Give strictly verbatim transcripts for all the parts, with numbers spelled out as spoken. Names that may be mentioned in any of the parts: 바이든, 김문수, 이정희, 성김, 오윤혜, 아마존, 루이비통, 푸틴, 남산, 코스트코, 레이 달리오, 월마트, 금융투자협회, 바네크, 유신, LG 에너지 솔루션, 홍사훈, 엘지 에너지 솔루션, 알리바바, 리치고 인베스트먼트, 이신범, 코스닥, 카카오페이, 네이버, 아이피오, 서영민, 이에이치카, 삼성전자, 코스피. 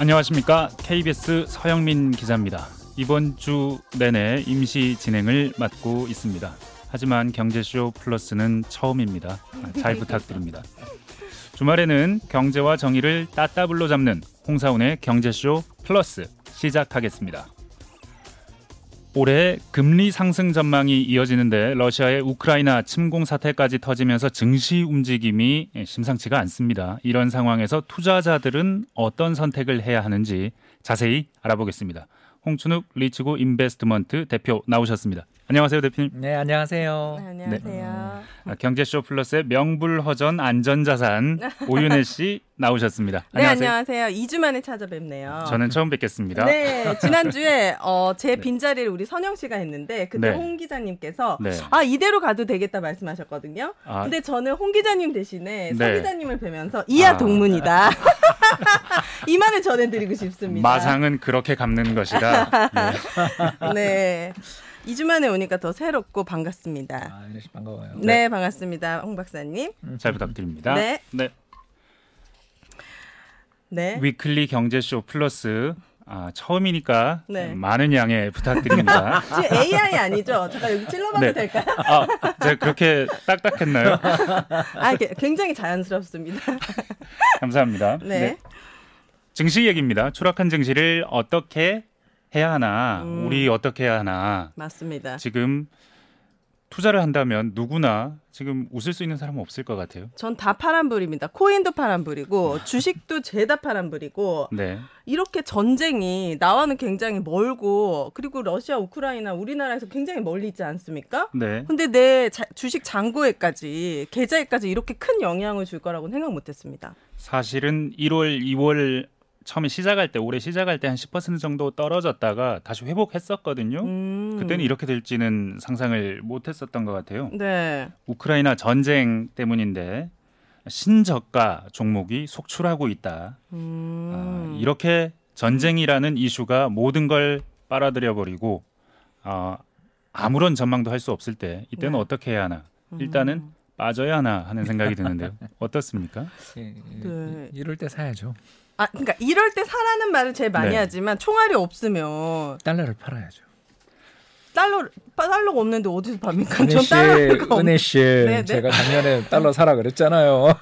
안녕하십니까. 케이비에스 서영민 기자입니다. 이번 주 내내 임시 진행을 맡고 있습니다. 하지만 경제쇼 플러스는 처음입니다. 잘 부탁드립니다. 주말에는 경제와 정의를 따따블로 잡는 홍사훈의 경제쇼 플러스 시작하겠습니다. 올해 금리 상승 전망이 이어지는데 러시아의 우크라이나 침공 사태까지 터지면서 증시 움직임이 심상치가 않습니다. 이런 상황에서 투자자들은 어떤 선택을 해야 하는지 자세히 알아보겠습니다. 홍춘욱 리치고 인베스트먼트 대표 나오셨습니다. 안녕하세요, 대표님. 네, 안녕하세요. 네, 안녕하세요. 네. 경제쇼 플러스의 명불허전 안전자산 오윤혜 씨 나오셨습니다. 안녕하세요. 네, 안녕하세요. 이 주 만에 찾아뵙네요. 저는 처음 뵙겠습니다. 네, 지난주에 어, 제 빈자리를 우리 선영 씨가 했는데 그때 네. 홍 기자님께서 네. 아 이대로 가도 되겠다 말씀하셨거든요. 아, 근데 저는 홍 기자님 대신에 네. 서 기자님을 뵈면서 이하 아, 동문이다. 이 말을 전해드리고 싶습니다. 마상은 그렇게 갚는 것이다. 네. 네. 이 주 만에 오니까 더 새롭고 반갑습니다. 아, 이래서 반가워요. 네, 네, 반갑습니다. 홍 박사님. 잘 부탁드립니다. 네. 네. 네. 위클리 경제쇼 플러스 아, 처음이니까 네. 많은 양해 부탁드립니다. 지금 에이아이 아니죠? 잠깐 여기 찔러봐도 네. 될까요? 아, 제가 그렇게 딱딱했나요? 아, 굉장히 자연스럽습니다. 감사합니다. 네. 네. 증시 얘기입니다. 추락한 증시를 어떻게 해야 하나, 음. 우리 어떻게 해야 하나. 맞습니다. 지금 투자를 한다면 누구나 지금 웃을 수 있는 사람은 없을 것 같아요. 전 다 파란불입니다. 코인도 파란불이고 주식도 죄다 파란불이고 네. 이렇게 전쟁이 나와는 굉장히 멀고 그리고 러시아, 우크라이나 우리나라에서 굉장히 멀리 있지 않습니까? 네. 근데 내 자, 주식 잔고에까지 계좌에까지 이렇게 큰 영향을 줄 거라고는 생각 못했습니다. 사실은 일월, 이월 처음에 시작할 때 올해 시작할 때 한 십 퍼센트 정도 떨어졌다가 다시 회복했었거든요. 음. 그때는 이렇게 될지는 상상을 못했었던 것 같아요. 네. 우크라이나 전쟁 때문인데 신저가 종목이 속출하고 있다. 음. 아, 이렇게 전쟁이라는 이슈가 모든 걸 빨아들여버리고 아, 아무런 전망도 할 수 없을 때 이때는 네. 어떻게 해야 하나. 일단은 음. 빠져야 하나 하는 생각이 드는데요. 어떻습니까? 네. 이럴 때 사야죠. 아, 그러니까 이럴 때 사라는 말을 제일 많이 네. 하지만 총알이 없으면 달러를 팔아야죠. 달러 달러가 없는데 어디서 팝니까? 전 달러가 은혜 씨, 네, 제가 네? 작년에 달러 사라 그랬잖아요.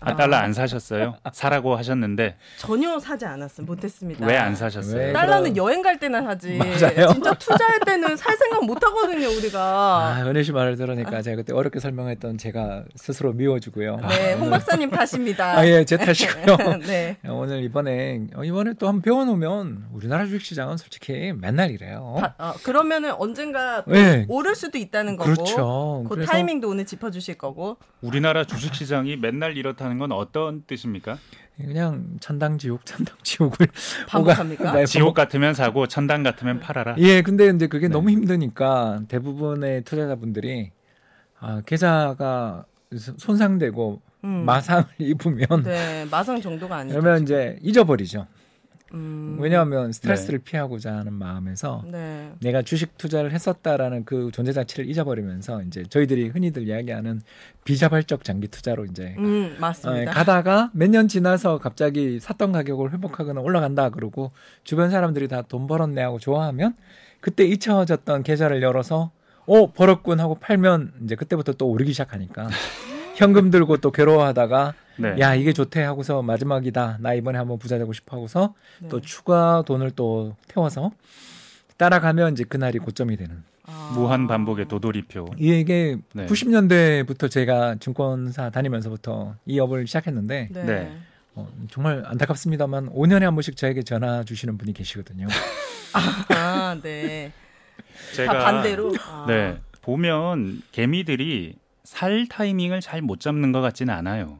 아, 달러 안 사셨어요? 사라고 하셨는데 전혀 사지 않았어요. 못했습니다. 왜 안 사셨어요? 왜 달러는 그럼... 여행 갈 때나 사지. 맞아요. 진짜 투자할 때는 살 생각 못 하거든요, 우리가. 아, 은혜 씨 말을 들으니까 제가 그때 어렵게 설명했던 제가 스스로 미워지고요. 네, 홍 박사님 탓입니다. 아, 예, 제 탓이고요. 네. 오늘 이번에 이번에 또 한번 배워놓으면 우리나라 주식시장은 솔직히 맨날 이래요. 다, 아, 그러면은 언젠가 네. 오를 수도 있다는 거고. 그렇죠. 그 타이밍도 오늘 짚어주실 거고. 우리나라 주식시장이 맨날 이렇다는 건 어떤 뜻입니까? 그냥 천당지옥, 천당지옥을 반복합니까? 네, 지옥 같으면 사고 천당 같으면 팔아라. 예, 근데 이제 그게 네. 너무 힘드니까 대부분의 투자자분들이 아, 계좌가 손상되고 음. 마상을 입으면 네, 마상 정도가 아니죠. 그러면 이제 잊어버리죠. 음. 왜냐하면 스트레스를 네. 피하고자 하는 마음에서 네. 내가 주식 투자를 했었다라는 그 존재 자체를 잊어버리면서 이제 저희들이 흔히들 이야기하는 비자발적 장기 투자로 이제 음, 맞습니다. 어, 가다가 몇 년 지나서 갑자기 샀던 가격을 회복하거나 올라간다 그러고 주변 사람들이 다 돈 벌었네 하고 좋아하면 그때 잊혀졌던 계좌를 열어서 오 벌었군 하고 팔면 이제 그때부터 또 오르기 시작하니까 현금 들고 또 괴로워하다가 네. 야 이게 좋대 하고서 마지막이다 나 이번에 한번 부자 되고 싶어 하고서 네. 또 추가 돈을 또 태워서 따라가면 이제 그날이 고점이 되는 아. 무한 반복의 도돌이표. 이게 네. 구십 년대부터 제가 증권사 다니면서부터 이 업을 시작했는데 네. 네. 어, 정말 안타깝습니다만 오 년에 한 번씩 저에게 전화 주시는 분이 계시거든요. 아, 네. 제가 다 반대로 아. 네 보면 개미들이 살 타이밍을 잘 못 잡는 것 같지는 않아요.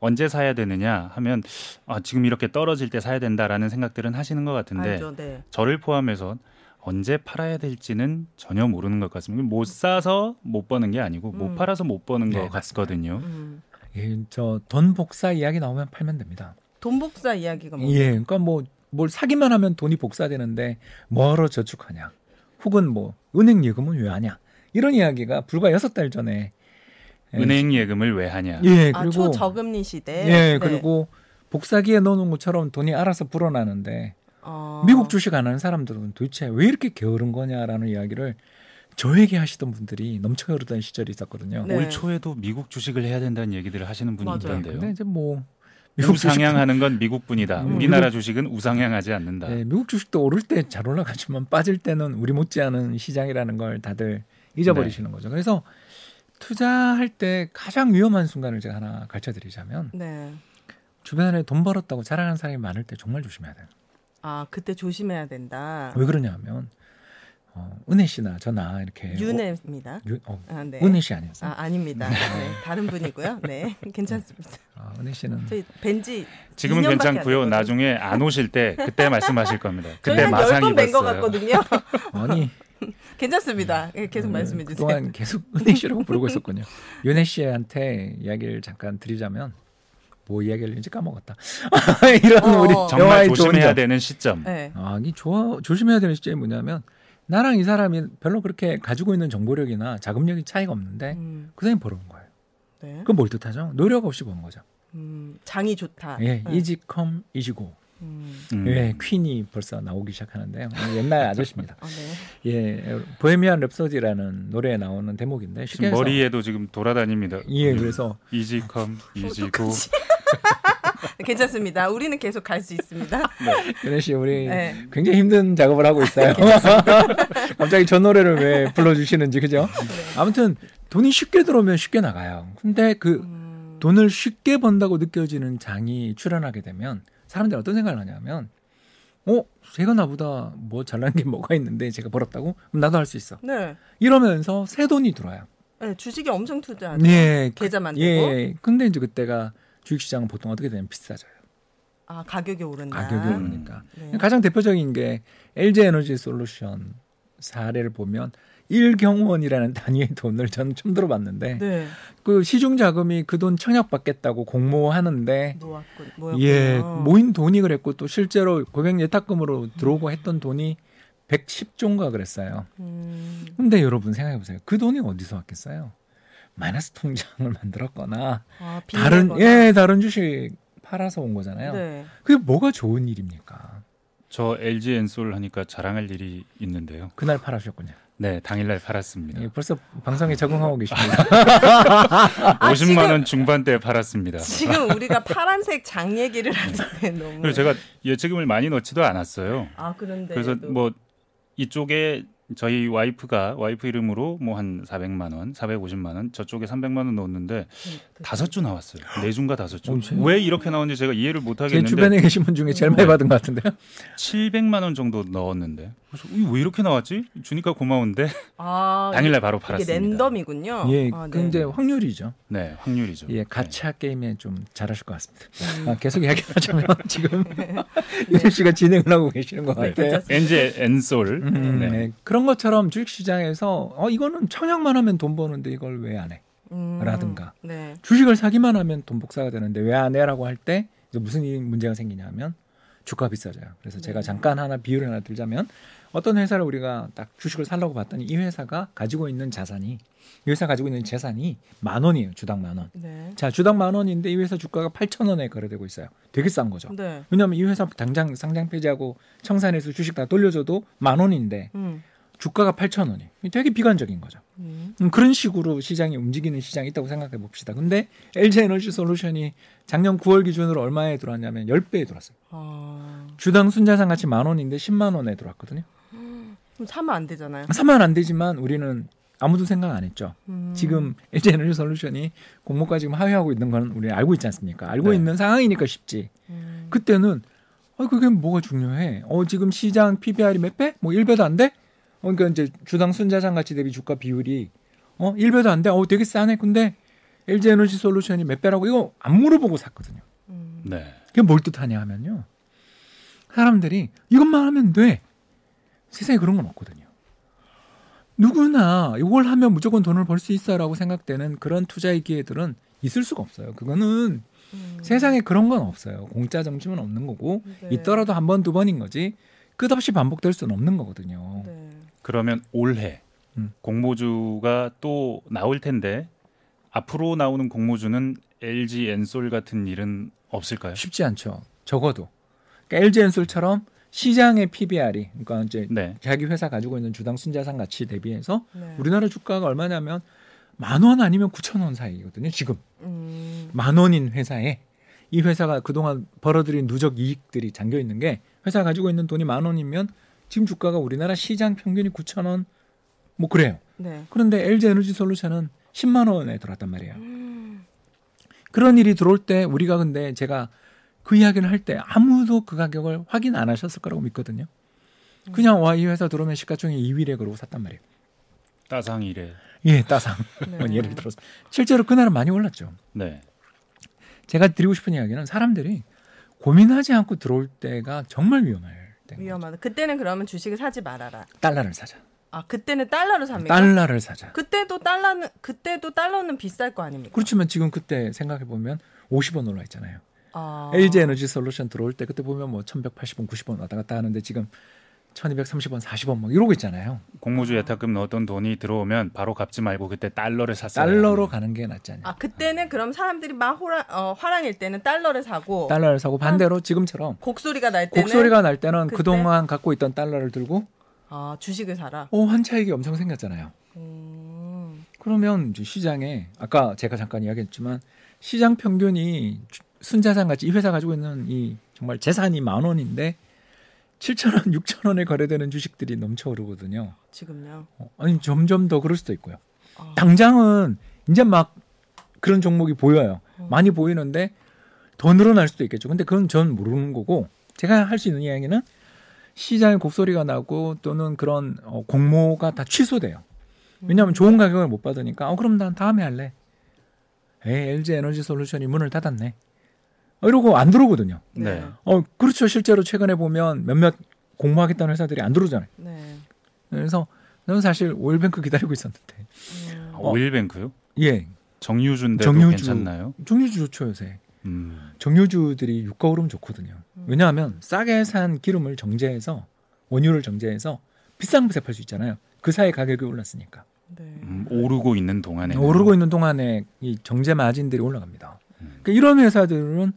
언제 사야 되느냐 하면 아, 지금 이렇게 떨어질 때 사야 된다라는 생각들은 하시는 것 같은데 알죠, 네. 저를 포함해서 언제 팔아야 될지는 전혀 모르는 것 같습니다. 못 사서 못 버는 게 아니고 음. 못 팔아서 못 버는 네, 것 같거든요. 음. 예, 저 돈 복사 이야기 나오면 팔면 됩니다. 돈 복사 이야기가 뭐예요? 예, 그러니까 뭐 뭘 사기만 하면 돈이 복사되는데 뭐로 저축하냐 혹은 뭐 은행 예금은 왜 하냐 이런 이야기가 불과 여섯 달 전에 은행 예금을 왜 하냐? 예, 그리고 아, 초저금리 시대. 예, 네. 그리고 복사기에 넣어놓은 것처럼 돈이 알아서 불어나는데 어. 미국 주식 안 하는 사람들은 도대체 왜 이렇게 게으른 거냐라는 이야기를 저에게 하시던 분들이 넘쳐 흐르던 시절이 있었거든요. 네. 올 초에도 미국 주식을 해야 된다는 얘기들을 하시는 분이 있던데요. 근데 이제 뭐 미국 우상향하는 건 미국뿐이다. 음, 우리나라 미국, 주식은 우상향하지 않는다. 네, 미국 주식도 오를 때 잘 올라가지만 빠질 때는 우리 못지않은 시장이라는 걸 다들 잊어버리시는 네. 거죠. 그래서 투자할 때 가장 위험한 순간을 제가 하나 가르쳐드리자면 네. 주변에 돈 벌었다고 자랑하는 사람이 많을 때 정말 조심해야 돼요. 아, 그때 조심해야 된다. 왜 그러냐 하면 어, 은혜 씨나 저나 이렇게 윤혜입니다. 어, 어, 아, 네. 은혜 씨 아니었어요? 아, 아닙니다. 네. 네, 다른 분이고요. 네, 괜찮습니다. 아, 은혜 씨는 저희 벤지 지금은 괜찮고요. 나중에 안 오실 때 그때 말씀하실 겁니다. 그때 마상이 된 것 같거든요. 아니, 괜찮습니다. 네, 계속 음, 말씀해 주세요. 그동안 계속 은혜 씨라고 부르고 있었군요. 윤혜 씨한테 이야기를 잠깐 드리자면. 뭐 이야기를 했는지 까먹었다. 이런 어, 우리 정말 조심해야 되는 시점. 네. 아, 이 조, 조심해야 되는 시점이 뭐냐면 나랑 이 사람이 별로 그렇게 가지고 있는 정보력이나 자금력이 차이가 없는데 음. 그 사람이 벌어온 거예요. 네. 그건 뭘 뜻하죠? 노력 없이 번 거죠. 음, 장이 좋다. 예, 네. 이지컴 이지고. 음. 예, 퀸이 벌써 나오기 시작하는데요. 옛날 아저씨입니다. 어, 네. 예, 보헤미안 랩소디라는 노래에 나오는 대목인데 지금 머리에도 지금 돌아다닙니다. 예, 그래서 이지컴 이지고. 괜찮습니다. 우리는 계속 갈 수 있습니다. 네. 연애 씨, 우리 네. 굉장히 힘든 작업을 하고 있어요. 갑자기 저 노래를 왜 불러주시는지 그죠? 네. 아무튼 돈이 쉽게 들어오면 쉽게 나가요. 근데 그 음... 돈을 쉽게 번다고 느껴지는 장이 출현하게 되면 사람들이 어떤 생각을 하냐면, 어, 제가 나보다 뭐 잘난 게 뭐가 있는데 제가 벌었다고? 그럼 나도 할 수 있어. 네. 이러면서 새 돈이 들어와요. 네, 주식에 엄청 투자하죠. 네, 계좌 만들고. 예. 근데 이제 그때가 주식시장은 보통 어떻게 되냐면 비싸져요. 아, 가격이 오른다. 가격이 오르니까. 음, 네. 가장 대표적인 게 엘지 에너지 솔루션 사례를 보면 일 경원이라는 단위의 돈을 저는 처음 들어봤는데 네. 그 시중 자금이 그 돈 청약받겠다고 공모하는데 놓았군, 예, 모인 돈이 그랬고 또 실제로 고객 예탁금으로 들어오고 음. 했던 돈이 백십 조인가 그랬어요. 음. 근데 여러분 생각해보세요. 그 돈이 어디서 왔겠어요? 마이너스 통장을 만들었거나 아, 다른 거나. 예 다른 주식 팔아서 온 거잖아요. 네. 그게 뭐가 좋은 일입니까? 저 엘지 엔솔 하니까 자랑할 일이 있는데요. 그날 팔아주셨군요. 네, 당일날 팔았습니다. 예, 벌써 방송에 적응하고 계십니다. 아, 오십만 원 중반대에 팔았습니다. 지금 우리가 파란색 장 얘기를 하는데 너무. 그리고 제가 예치금을 많이 넣지도 않았어요. 아, 그런데 그래서 뭐 이쪽에 저희 와이프가 와이프 이름으로 뭐 한 사백만 원, 사백오십만 원, 저쪽에 삼백만 원 넣었는데 다섯 주 나왔어요. 네 주인가 다섯 주. 왜 이렇게 나오는지 제가 이해를 못 하겠는데. 제 주변에 계신 분 중에 제일 많이 받은 것 같은데요. 칠백만 원 정도 넣었는데. 그래서 왜 이렇게 나왔지? 주니까 고마운데. 아, 당일날 바로 팔았습니다. 이게 랜덤이군요. 예, 아, 네. 근데 확률이죠. 네, 확률이죠. 예, 가챠 네. 게임에 좀 잘하실 것 같습니다. 음. 아, 계속 이야기하자면 지금 유진 네. 씨가 진행을 하고 계시는 것 네. 같아요. 엔지 엔솔. 음, 네. 네. 그런 것처럼 주식시장에서 어 이거는 청약만 하면 돈 버는데 이걸 왜 안 해? 음, 라든가 네. 주식을 사기만 하면 돈 복사가 되는데 왜 안 해? 라고 할 때 무슨 문제가 생기냐 하면 주가가 비싸져요. 그래서 네. 제가 잠깐 하나 비유를 하나 들자면 어떤 회사를 우리가 딱 주식을 사려고 봤더니 이 회사가 가지고 있는 자산이 이 회사 가지고 있는 재산이 만 원이에요. 주당 만 원. 네. 자, 주당 만 원인데 이 회사 주가가 팔천 원에 거래되고 있어요. 되게 싼 거죠. 네. 왜냐하면 이 회사 당장 상장 폐지하고 청산해서 주식 다 돌려줘도 만 원인데 음. 주가가 팔천 원이 되게 비관적인 거죠. 음. 그런 식으로 시장이 움직이는 시장이 있다고 생각해 봅시다. 근데 엘지 에너지 솔루션이 작년 구월 기준으로 얼마에 들어왔냐면 십 배에 들어왔어요. 아... 주당 순자산 가치 만 원인데 십만 원에 들어왔거든요. 음, 그럼 사면 안 되잖아요. 사면 안 되지만 우리는 아무도 생각 안 했죠. 음. 지금 엘지 에너지 솔루션이 공모가 지금 하회하고 있는 건 우리 알고 있지 않습니까? 알고 네. 있는 상황이니까 쉽지. 음. 그때는 어, 그게 뭐가 중요해? 어, 지금 시장 피비알이 몇 배? 뭐 일 배도 안 돼? 그러니까 이제 주당 순자산 가치 대비 주가 비율이 어 일 배도 안 돼. 어 되게 싸네. 근데 엘지 에너지 솔루션이 몇 배라고 이거 안 물어보고 샀거든요. 음. 네. 그게 뭘 뜻하냐 하면요. 사람들이 이것만 하면 돼. 세상에 그런 건 없거든요. 누구나 이걸 하면 무조건 돈을 벌 수 있어라고 생각되는 그런 투자의 기회들은 있을 수가 없어요. 그거는 음. 세상에 그런 건 없어요. 공짜 점심은 없는 거고 네. 있더라도 한 번 두 번인 거지. 끝없이 반복될 수는 없는 거거든요. 네. 그러면 올해 음. 공모주가 또 나올 텐데 앞으로 나오는 공모주는 엘지 엔솔 같은 일은 없을까요? 쉽지 않죠. 적어도. 그러니까 엘지 엔솔처럼 시장의 피비알이 그러니까 이제 네. 자기 회사 가지고 있는 주당 순자산 가치 대비해서 네. 우리나라 주가가 얼마냐면 만 원 아니면 구천 원 사이거든요. 지금 음. 만 원인 회사에 이 회사가 그동안 벌어들인 누적 이익들이 잠겨 있는 게 회사 가지고 있는 돈이 만 원이면 지금 주가가 우리나라 시장 평균이 구천 원 뭐 그래요. 네. 그런데 엘지 에너지 솔루션은 십만 원에 들어왔단 말이에요. 음. 그런 일이 들어올 때 우리가 근데 제가 그 이야기를 할 때 아무도 그 가격을 확인 안 하셨을 거라고 믿거든요. 그냥 와, 이 회사 들어오면 시가총액 이 위래 그러고 샀단 말이에요. 따상 이래. 예, 따상. 네. 예를 들어서. 실제로 그날은 많이 올랐죠. 네. 제가 드리고 싶은 이야기는 사람들이 고민하지 않고 들어올 때가 정말 위험할 때입니다. 위험하다. 그때는 그러면 주식을 사지 말아라. 달러를 사자. 아, 그때는 달러를 삽니까? 달러를 사자. 그때도 달러는, 그때도 달러는 비쌀 거 아닙니까? 그렇지만 지금 그때 생각해보면 오십 원 올라 있잖아요. 아... 엘지 에너지 솔루션 들어올 때 그때 보면 뭐 천백팔십 원, 구십 원 왔다 갔다 하는데 지금 천이백삼십 원, 사십 원 막 이러고 있잖아요. 공모주 예탁금 넣었던 돈이 들어오면 바로 갚지 말고 그때 달러를 샀어요. 달러로 가는 게 낫지 않냐. 아, 그때는 그럼 사람들이 막 호랑, 어, 화랑일 때는 달러를 사고 달러를 사고 반대로 지금처럼 곡소리가 날 때는 곡소리가 날 때는 그때? 그동안 갖고 있던 달러를 들고 아, 주식을 사라. 어, 환차익이 엄청 생겼잖아요. 음... 그러면 이제 시장에 아까 제가 잠깐 이야기했지만 시장 평균이 순자산 가치 이 회사 가지고 있는 이 정말 재산이 만 원인데 칠천 원, 육천 원에 거래되는 주식들이 넘쳐 오르거든요. 지금요? 어, 아니 점점 더 그럴 수도 있고요. 아. 당장은 이제 막 그런 종목이 보여요. 어. 많이 보이는데 더 늘어날 수도 있겠죠. 근데 그건 전 모르는 거고 제가 할 수 있는 이야기는 시장에 곡소리가 나고 또는 그런 어, 공모가 다 취소돼요. 왜냐하면 음. 좋은 가격을 못 받으니까 어, 그럼 난 다음에 할래. 에이, 엘지 에너지 솔루션이 문을 닫았네. 이러고 안 들어오거든요. 네. 어, 그렇죠. 실제로 최근에 보면 몇몇 공모하겠다는 회사들이 안 들어오잖아요. 네. 그래서 저는 사실 오일뱅크 기다리고 있었는데. 음. 어, 오일뱅크요? 예. 정유주인데도 정유주, 괜찮나요? 정유주 좋죠 요새. 음. 정유주들이 유가 오르면 좋거든요. 음. 왜냐하면 싸게 산 기름을 정제해서 원유를 정제해서 비싼 곳에 팔 수 있잖아요. 그 사이 가격이 올랐으니까. 네. 음, 오르고 있는 동안에. 오르고 있는 동안에 이 정제 마진들이 올라갑니다. 음. 그러니까 이런 회사들은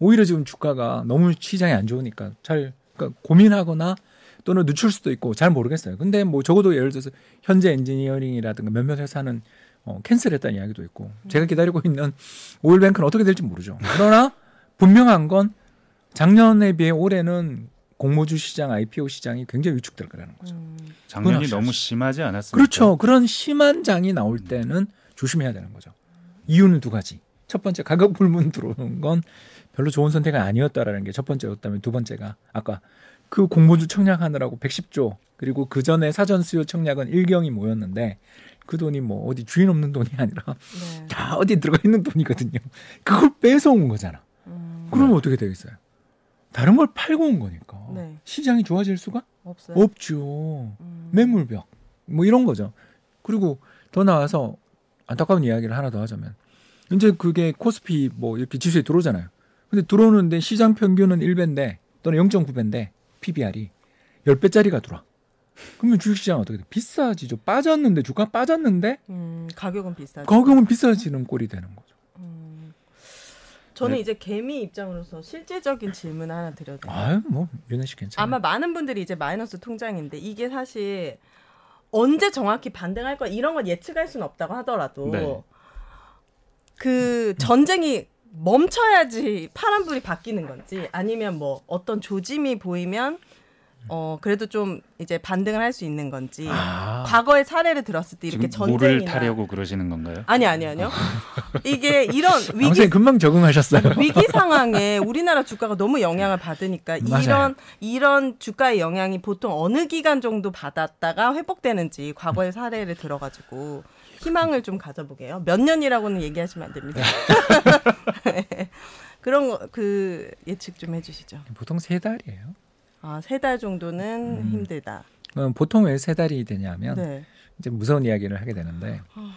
오히려 지금 주가가 너무 시장이 안 좋으니까 잘 그러니까 고민하거나 또는 늦출 수도 있고 잘 모르겠어요. 근데 뭐 적어도 예를 들어서 현재 엔지니어링이라든가 몇몇 회사는 어, 캔슬했다는 이야기도 있고 음. 제가 기다리고 있는 오일뱅크는 어떻게 될지 모르죠. 그러나 분명한 건 작년에 비해 올해는 공모주 시장, 아이피오 시장이 굉장히 위축될 거라는 거죠. 음. 작년이 너무 심하지 않았습니까? 그렇죠. 그런 심한 장이 나올 때는 음. 조심해야 되는 거죠. 이유는 두 가지. 첫 번째 가격 불문 들어오는 건 별로 좋은 선택은 아니었다라는 게 첫 번째였다면 두 번째가 아까 그 공모주 청약하느라고 백십 조 그리고 그 전에 사전 수요 청약은 일경이 모였는데 그 돈이 뭐 어디 주인 없는 돈이 아니라 네. 다 어디 들어가 있는 돈이거든요. 그걸 뺏어온 거잖아. 음. 그러면 네. 어떻게 되겠어요? 다른 걸 팔고 온 거니까 네. 시장이 좋아질 수가 없어요. 없죠. 음. 매물벽 뭐 이런 거죠. 그리고 더 나와서 안타까운 이야기를 하나 더 하자면 이제 그게 코스피 뭐 이렇게 지수에 들어오잖아요. 근데 들어오는데 시장 평균은 일 배인데 또는 영 점 구 배인데 피비알이 십 배짜리가 들어와. 그러면 주식시장은 어떻게 돼? 비싸지죠. 빠졌는데 주가 빠졌는데 음, 가격은 비싸지. 가격은 비싸지는 꼴이 되는 거죠. 음, 저는 네. 이제 개미 입장으로서 실질적인 질문 하나 드려도 돼요. 아유 뭐 윤혜 씨 괜찮아요. 아마 많은 분들이 이제 마이너스 통장인데 이게 사실 언제 정확히 반등할 거 이런 건 예측할 수는 없다고 하더라도 네. 그 전쟁이 멈춰야지 파란불이 바뀌는 건지 아니면 뭐 어떤 조짐이 보이면 어 그래도 좀 이제 반등을 할 수 있는 건지 아~ 과거의 사례를 들었을 때 이렇게 전쟁이나 물을 타려고 그러시는 건가요? 아니 아니 아니요. 이게 이런 위기 금방 적응하셨어요. 위기 상황에 우리나라 주가가 너무 영향을 받으니까 맞아요. 이런 이런 주가의 영향이 보통 어느 기간 정도 받았다가 회복되는지 과거의 사례를 들어가지고 희망을 좀 가져보게요. 몇 년이라고는 얘기하시면 안 됩니다. 그런 거, 그 예측 좀 해주시죠. 보통 세 달이에요. 아, 세 달 정도는 음, 힘들다. 음, 보통 왜 세 달이 되냐면 네. 이제 무서운 이야기를 하게 되는데 어...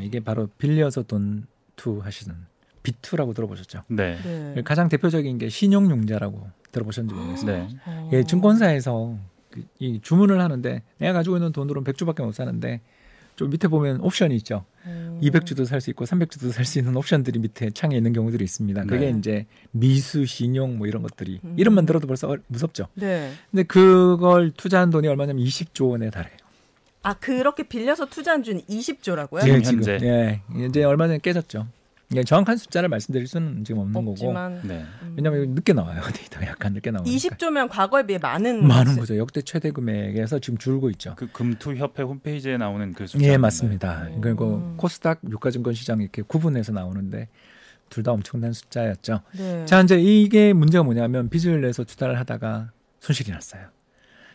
이게 바로 빌려서 돈 투 하시는 비 투라고 들어보셨죠? 네. 네. 가장 대표적인 게 신용융자라고 들어보셨는지 모르겠어요. 네. 어... 예, 증권사에서 이 주문을 하는데 내가 가지고 있는 돈으로는 백 주밖에 못 사는데 좀 밑에 보면 옵션이 있죠. 음. 이백 주도 살 수 있고 삼백 주도 살 수 있는 옵션들이 밑에 창에 있는 경우들이 있습니다. 그게 네. 이제 미수, 신용 뭐 이런 것들이 음. 이름만 들어도 벌써 무섭죠. 네. 근데 그걸 투자한 돈이 얼마냐면 이십조 원에 달해요. 아, 그렇게 빌려서 투자한 준 이십조라고요? 네, 지금. 현재. 예, 이제 얼마 전에 깨졌죠. 예, 정확한 숫자를 말씀드릴 수는 지금 없는 없지만, 거고. 네. 음. 왜냐하면 늦게 나와요. 데이터가 약간 늦게 나오니까. 이십조면 과거에 비해 많은. 많은 거죠. 역대 최대 금액에서 지금 줄고 있죠. 그 금투협회 홈페이지에 나오는 그 숫자. 예, 맞습니다. 오. 그리고 코스닥 유가증권시장 이렇게 구분해서 나오는데 둘 다 엄청난 숫자였죠. 네. 자, 이제 이게 문제가 뭐냐면 빚을 내서 투자를 하다가 손실이 났어요.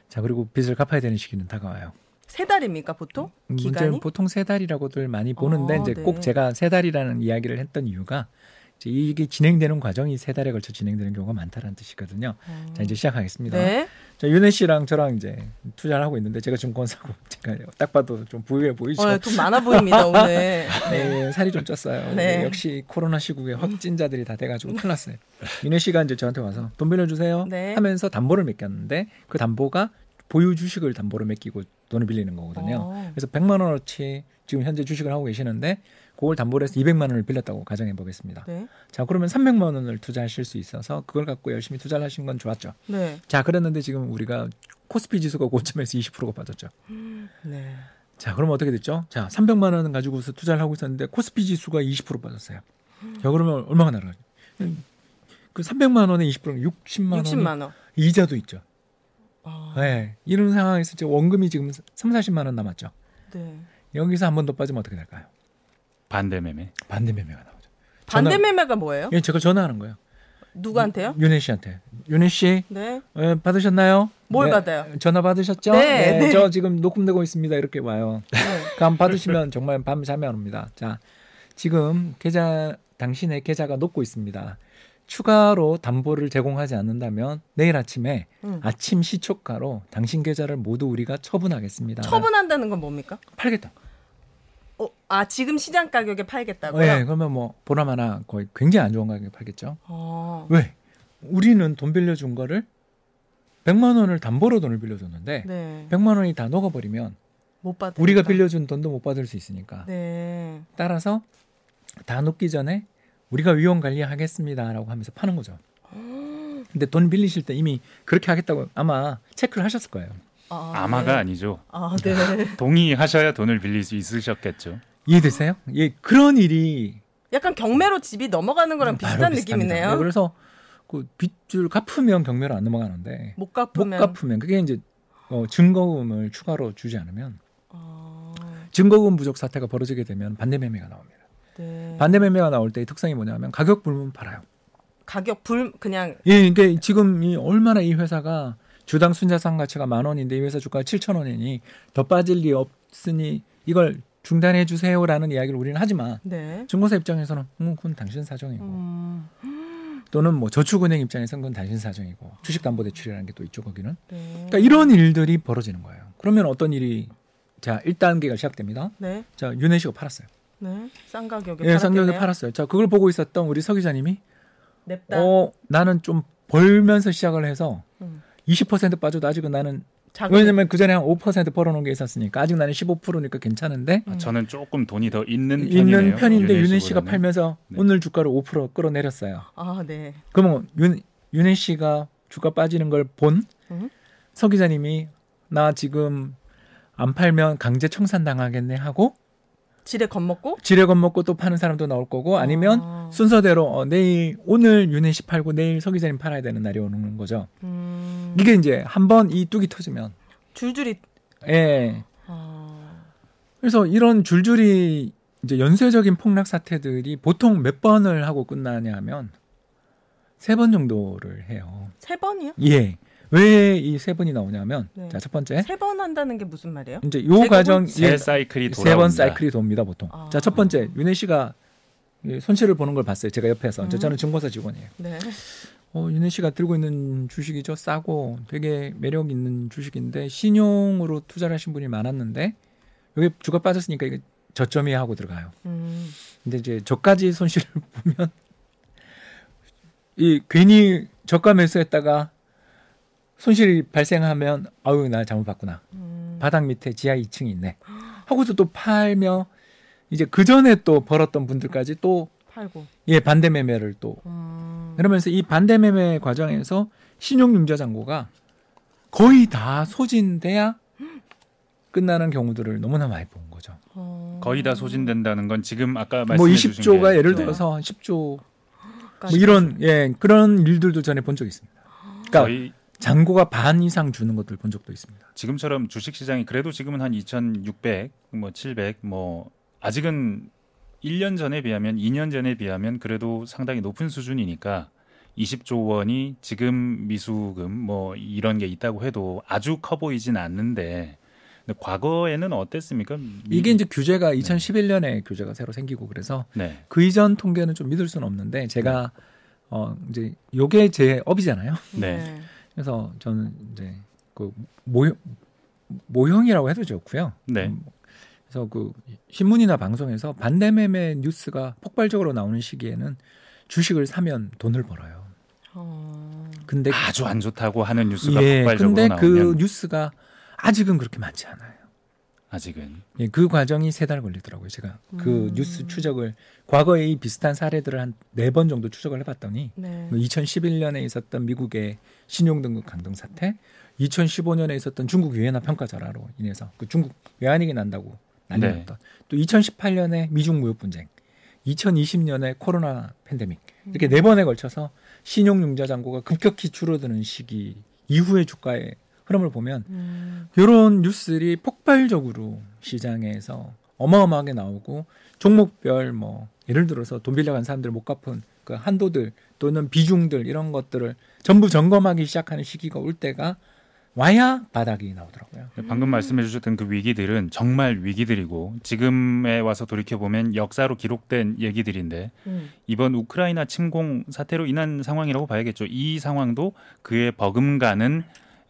자, 그리고 빚을 갚아야 되는 시기는 다가와요. 세 달입니까 보통? 기간이? 보통 세 달이라고들 많이 보는데 아, 이제 네. 꼭 제가 세 달이라는 이야기를 했던 이유가 이제 이게 진행되는 과정이 세 달에 걸쳐 진행되는 경우가 많다는 뜻이거든요. 음. 자, 이제 시작하겠습니다. 네. 자, 윤혜 씨랑 저랑 이제 투자를 하고 있는데 제가 증권사고 제가 딱 봐도 좀 부유해 보이죠. 어, 돈 많아 보입니다 오늘. 네, 살이 좀 쪘어요. 네. 역시 코로나 시국에 확진자들이 다 돼가지고 큰일 났어요. 윤혜 씨가 이제 저한테 와서 돈 빌려주세요 네. 하면서 담보를 맡겼는데 그 담보가 보유 주식을 담보로 맡기고 돈을 빌리는 거거든요. 오. 그래서 백만 원어치 지금 현재 주식을 하고 계시는데 그걸 담보로 해서 이백만 원을 빌렸다고 가정해 보겠습니다. 네. 자, 그러면 삼백만 원을 투자하실 수 있어서 그걸 갖고 열심히 투자를 하신 건 좋았죠. 네. 자, 그랬는데 지금 우리가 코스피 지수가 고점에서 이십 퍼센트가 빠졌죠. 네. 자, 그러면 어떻게 됐죠? 자, 삼백만 원을 가지고서 투자를 하고 있었는데 코스피 지수가 이십 퍼센트 빠졌어요. 자, 그러면 얼마가 날아가죠? 그 삼백만 원에 이십 퍼센트는 육십만 원. 육십만 원. 이자도 있죠. 어. 네, 이런 상황에서 이제 원금이 지금 삼사십만 원 남았죠. 네. 여기서 한 번 더 빠지면 어떻게 될까요? 반대 매매. 반대 매매가 나오죠. 반대 전화... 매매가 뭐예요? 예, 제가 전화하는 거예요. 누구한테요? 윤혜 씨한테. 윤혜 씨. 네. 예, 받으셨나요? 뭘 네. 받아요? 전화 받으셨죠? 네. 네, 네. 저 지금 녹음되고 있습니다. 이렇게 와요. 네. 그럼 받으시면 정말 밤 잠이 안 옵니다. 자, 지금 계좌 당신의 계좌가 녹고 있습니다. 추가로 담보를 제공하지 않는다면 내일 아침에 음. 아침 시초가로 당신 계좌를 모두 우리가 처분하겠습니다. 처분한다는 건 뭡니까? 팔겠다. 어, 아, 지금 시장 가격에 팔겠다고요? 네, 그러면 뭐 보나마나 거의 굉장히 안 좋은 가격에 팔겠죠. 어. 왜? 우리는 돈 빌려준 거를 백만 원을 담보로 돈을 빌려줬는데 네. 백만 원이 다 녹아버리면 못 받으니까. 우리가 빌려준 돈도 못 받을 수 있으니까. 네. 따라서 다 녹기 전에 우리가 위험 관리하겠습니다라고 하면서 파는 거죠. 근데 돈 빌리실 때 이미 그렇게 하겠다고 아마 체크를 하셨을 거예요. 아, 아마가 네. 아니죠. 아, 네. 동의하셔야 돈을 빌릴 수 있으셨겠죠. 이해되세요? 예, 그런 일이 약간 경매로 집이 넘어가는 거랑 비슷한 비슷합니다. 느낌이네요. 네, 그래서 그 빚을 갚으면 경매로 안 넘어가는데 못 갚으면, 못 갚으면 그게 이제 어, 증거금을 추가로 주지 않으면 아... 증거금 부족 사태가 벌어지게 되면 반대 매매가 나옵니다. 네. 반대 매매가 나올 때의 특성이 뭐냐면 가격 불문 팔아요. 가격 불 그냥 예, 그러니까 지금 이 얼마나 이 회사가 주당 순자산 가치가 만 원인데 이 회사 주가가 칠천 원이니 더 빠질 리 없으니 이걸 중단해 주세요라는 이야기를 우리는 하지만 네. 증권사 입장에서는 음, 그건 당신 사정이고 음. 또는 뭐 저축은행 입장에서는 그건 당신 사정이고 주식담보대출이라는 게 또 있죠 거기는. 네. 그러니까 이런 일들이 벌어지는 거예요. 그러면 어떤 일이 자 일 단계가 시작됩니다. 네. 자 윤혜 씨가 팔았어요. 네, 싼 가격에 네, 싼 가격에 팔았어요. 자, 그걸 보고 있었던 우리 서 기자님이 냅다. 어, 나는 좀 벌면서 시작을 해서 음. 이십 퍼센트 빠져도 아직은 나는 작은... 왜냐면 그 전에 한 오 퍼센트 벌어놓은 게 있었으니까 아직 나는 십오 퍼센트니까 괜찮은데 음. 아, 저는 조금 돈이 더 있는 편이네요. 있는 편인데 윤혜 씨가 팔면서 네. 오늘 주가를 오 퍼센트 끌어내렸어요. 아, 네. 그러면 윤, 윤혜 씨가 주가 빠지는 걸 본 서 음? 기자님이 나 지금 안 팔면 강제 청산당하겠네 하고 지레 겁먹고? 지레 겁먹고 또 파는 사람도 나올 거고 아니면 아. 순서대로 어, 내일 오늘 윤혜 씨 팔고 내일 서 기자님 팔아야 되는 날이 오는 거죠. 음. 이게 이제 한번 이 뚝이 터지면 줄줄이 예. 아. 그래서 이런 줄줄이 이제 연쇄적인 폭락 사태들이 보통 몇 번을 하고 끝나냐 하면 세 번 정도를 해요. 세 번이요? 예. 왜 이 세 번이 나오냐면 네. 자, 첫 번째 세 번 한다는 게 무슨 말이에요? 이제 요 과정 세 사이클이 돌아옵니다. 세 번 사이클이 돕니다 보통. 아. 자, 첫 번째 윤혜 씨가 손실을 보는 걸 봤어요. 제가 옆에서 음. 저는 증권사 직원이에요. 네. 어, 윤혜 씨가 들고 있는 주식이죠. 싸고 되게 매력 있는 주식인데 신용으로 투자를 하신 분이 많았는데 여기 주가 빠졌으니까 이게 저점이 하고 들어가요. 음. 근데 이제 저까지 손실을 보면 이 괜히 저가 매수했다가 손실이 발생하면 아유 나 잘못 봤구나. 음. 바닥 밑에 지하 이 층이 있네. 하고서 또 팔며 이제 그 전에 또 벌었던 분들까지 또 팔고. 예, 반대 매매를 또. 음. 그러면서 이 반대 매매 과정에서 신용융자 잔고가 거의 다 소진돼야 끝나는 경우들을 너무나 많이 본 거죠. 어... 거의 다 소진된다는 건 지금 아까 말씀해 뭐 주신 이십 조가 게... 예를 들어서 네. 십 조 뭐 이런 예 그런 일들도 전에 본 적이 있습니다. 그러니까 거의... 잔고가 반 이상 주는 것들 본 적도 있습니다. 지금처럼 주식시장이 그래도 지금은 한 이천육백, 뭐 칠백, 뭐 아직은 일 년 전에 비하면 이 년 전에 비하면 그래도 상당히 높은 수준이니까 이십 조 원이 지금 미수금 뭐 이런 게 있다고 해도 아주 커 보이진 않는데 근데 과거에는 어땠습니까? 이게 이제 규제가 네. 이천십일 년에 규제가 새로 생기고 그래서 네. 그 이전 통계는 좀 믿을 수는 없는데 제가 네. 어 이제 요게 제 업이잖아요. 네. 그래서 저는 이제 그 모형 모형이라고 해도 좋고요. 네. 그래서 그 신문이나 방송에서 반대매매 뉴스가 폭발적으로 나오는 시기에는 주식을 사면 돈을 벌어요. 어... 근데 아주 안 좋다고 하는 뉴스가 예, 폭발적으로 근데 나오면 근데 그 뉴스가 아직은 그렇게 많지 않아요. 아직은. 예, 그 과정이 세 달 걸리더라고요. 제가 음. 그 뉴스 추적을 과거에 이 비슷한 사례들을 한 네 번 정도 추적을 해봤더니 네. 이천십일 년에 있었던 미국의 신용등급 강등 사태, 이천십오 년에 있었던 중국 유엔화 평가 절하로 인해서 그 중국 외환위기 난다고 난리났던 네. 또 이천십팔 년에 미중 무역 분쟁, 이천이십 년에 코로나 팬데믹 이렇게 네 번에 걸쳐서 신용융자 잔고가 급격히 줄어드는 시기 이후의 주가의 흐름을 보면 음. 이런 뉴스들이 폭발적으로 시장에서 어마어마하게 나오고 종목별 뭐 예를 들어서 돈 빌려간 사람들 못 갚은 그 한도들 또는 비중들 이런 것들을 전부 점검하기 시작하는 시기가 올 때가 와야 바닥이 나오더라고요. 방금 말씀해 주셨던 그 위기들은 정말 위기들이고 지금에 와서 돌이켜보면 역사로 기록된 얘기들인데 음. 이번 우크라이나 침공 사태로 인한 상황이라고 봐야겠죠. 이 상황도 그에 버금가는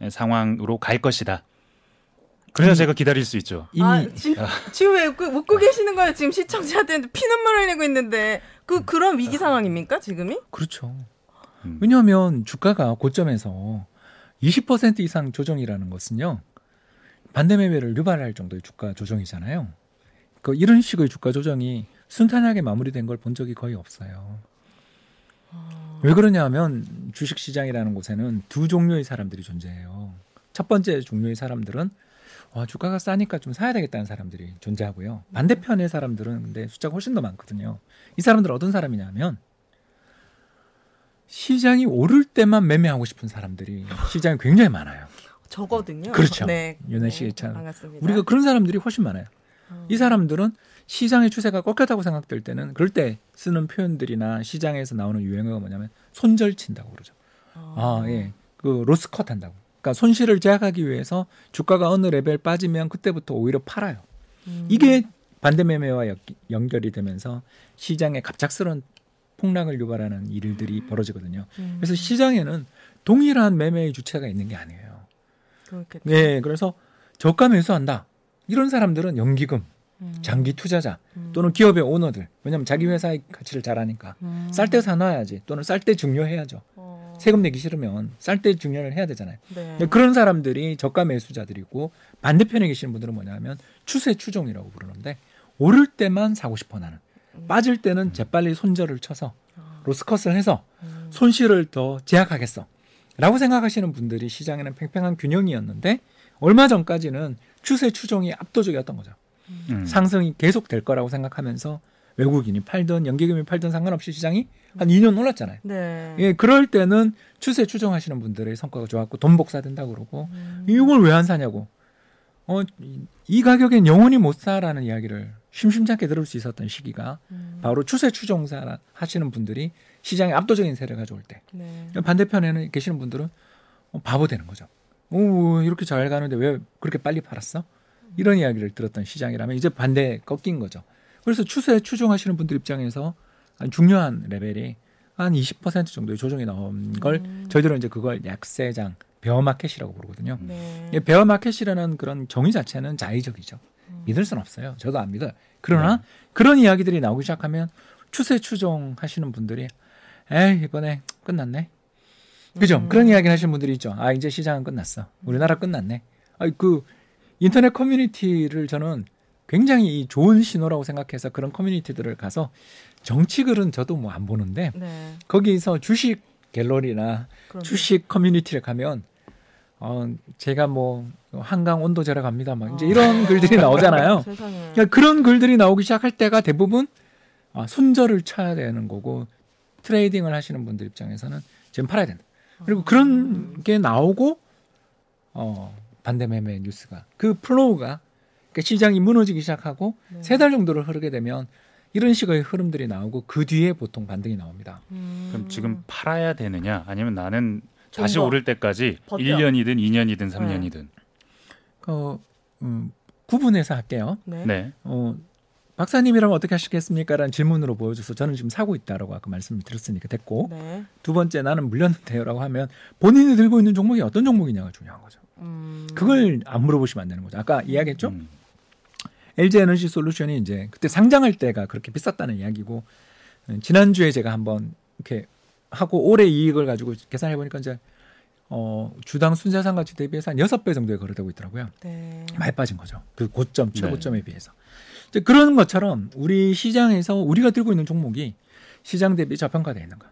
상황으로 갈 것이다. 그래서 음. 제가 기다릴 수 있죠. 아, 지, 아. 지금 왜 웃고, 웃고 계시는 거예요? 지금 시청자한테 피눈물을 내고 있는데 그, 그런 위기 상황입니까 지금이? 그렇죠. 음. 왜냐하면 주가가 고점에서 이십 퍼센트 이상 조정이라는 것은요. 반대매매를 유발할 정도의 주가 조정이잖아요. 그 이런 식의 주가 조정이 순탄하게 마무리된 걸 본 적이 거의 없어요. 어... 왜 그러냐 하면 주식시장이라는 곳에는 두 종류의 사람들이 존재해요. 첫 번째 종류의 사람들은 와, 주가가 싸니까 좀 사야 되겠다는 사람들이 존재하고요. 반대편의 사람들은 근데 숫자가 훨씬 더 많거든요. 이 사람들은 어떤 사람이냐면 시장이 오를 때만 매매하고 싶은 사람들이 시장이 굉장히 많아요. 저거든요. 그렇죠. 네. 윤혜 씨의 참. 반갑습니다. 우리가 그런 사람들이 훨씬 많아요. 어. 이 사람들은 시장의 추세가 꺾였다고 생각될 때는 그럴 때 쓰는 표현들이나 시장에서 나오는 유행어가 뭐냐면 손절친다고 그러죠. 어. 아, 예. 그 로스컷 한다고. 그러니까 손실을 제약하기 위해서 주가가 어느 레벨 빠지면 그때부터 오히려 팔아요. 음. 이게 반대매매와 연, 연결이 되면서 시장의 갑작스러운 폭락을 유발하는 일들이 벌어지거든요. 음. 그래서 시장에는 동일한 매매의 주체가 있는 게 아니에요. 그렇겠죠. 네, 그래서 저가 매수한다. 이런 사람들은 연기금, 음. 장기 투자자 음. 또는 기업의 오너들. 왜냐하면 자기 회사의 가치를 잘 아니까 음. 쌀 때 사놔야지 또는 쌀 때 증여해야죠. 어. 세금 내기 싫으면 쌀 때 증여를 해야 되잖아요. 네. 그런 사람들이 저가 매수자들이고 반대편에 계시는 분들은 뭐냐면 추세 추종이라고 부르는데 오를 때만 사고 싶어 나는. 빠질 때는 재빨리 손절을 쳐서 로스컷을 해서 손실을 더 제약하겠어 라고 생각하시는 분들이 시장에는 팽팽한 균형이었는데 얼마 전까지는 추세 추종이 압도적이었던 거죠. 음. 상승이 계속 될 거라고 생각하면서 외국인이 팔든 연기금이 팔든 상관없이 시장이 한 이 년 올랐잖아요. 네. 예, 그럴 때는 추세 추종하시는 분들의 성과가 좋았고 돈 복사된다 그러고 음. 이걸 왜 안 사냐고 어, 이 가격엔 영원히 못 사라는 이야기를 심심찮게 들을 수 있었던 시기가 음. 바로 추세 추종사 하시는 분들이 시장에 압도적인 세를 가져올 때 네. 반대편에는 계시는 분들은 바보 되는 거죠. 오, 이렇게 잘 가는데 왜 그렇게 빨리 팔았어? 이런 이야기를 들었던 시장이라면 이제 반대 꺾인 거죠. 그래서 추세 추종하시는 분들 입장에서 중요한 레벨이 한 이십 퍼센트 정도의 조정이 나온 걸 음. 저희들은 이제 그걸 약세장 베어마켓이라고 부르거든요. 네. 베어마켓이라는 그런 정의 자체는 자의적이죠. 음. 믿을 수는 없어요. 저도 안 믿어요. 그러나 네. 그런 이야기들이 나오기 시작하면 추세 추종하시는 분들이 에이 이번에 끝났네. 그죠? 음. 그런 이야기를 하시는 분들이 있죠. 아 이제 시장은 끝났어. 우리나라 끝났네. 아, 그 인터넷 커뮤니티를 저는 굉장히 좋은 신호라고 생각해서 그런 커뮤니티들을 가서 정치 글은 저도 뭐 안 보는데 네. 거기서 주식 갤러리나 그럼요. 주식 커뮤니티를 가면 어 제가 뭐 한강 온도 재러 갑니다 막 이제 어. 이런 글들이 나오잖아요. 그러니까 그런 글들이 나오기 시작할 때가 대부분 아, 손절을 쳐야 되는 거고 트레이딩을 하시는 분들 입장에서는 지금 팔아야 된다. 그리고 그런 게 나오고 어, 반대 매매 뉴스가 그 플로우가 그러니까 시장이 무너지기 시작하고 네. 세 달 정도를 흐르게 되면 이런 식의 흐름들이 나오고 그 뒤에 보통 반등이 나옵니다. 음. 그럼 지금 팔아야 되느냐 아니면 나는 다시 오를 때까지 버텨. 일 년이든 이 년이든 삼 년이든. 어, 음, 구분해서 할게요. 네. 네. 어, 박사님이라면 어떻게 하시겠습니까? 라는 질문으로 보여줘서 저는 지금 사고 있다라고 아까 말씀을 드렸으니까 됐고 네. 두 번째 나는 물렸는데요 라고 하면 본인이 들고 있는 종목이 어떤 종목이냐가 중요한 거죠. 음. 그걸 안 물어보시면 안 되는 거죠. 아까 이야기했죠? 음. 엘지 에너지 솔루션이 이제 그때 상장할 때가 그렇게 비쌌다는 이야기고 지난주에 제가 한번 이렇게 하고 올해 이익을 가지고 계산해 보니까 이제 어, 주당 순자산 가치 대비해서 한 여섯 배 정도에 거래되고 있더라고요. 네. 많이 빠진 거죠. 그 고점, 최고점에 네. 비해서. 이제 그런 것처럼 우리 시장에서 우리가 들고 있는 종목이 시장 대비 저평가되어 있는가.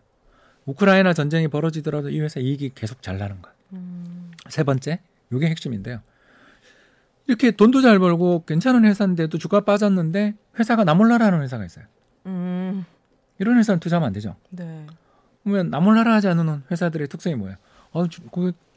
우크라이나 전쟁이 벌어지더라도 이 회사 이익이 계속 잘 나는가. 음. 세 번째, 이게 핵심인데요. 이렇게 돈도 잘 벌고 괜찮은 회사인데도 주가 빠졌는데 회사가 나몰라라는 회사가 있어요. 음. 이런 회사는 투자하면 안 되죠. 네. 그러면 나몰라라 하지 않는 회사들의 특성이 뭐예요? 어, 주,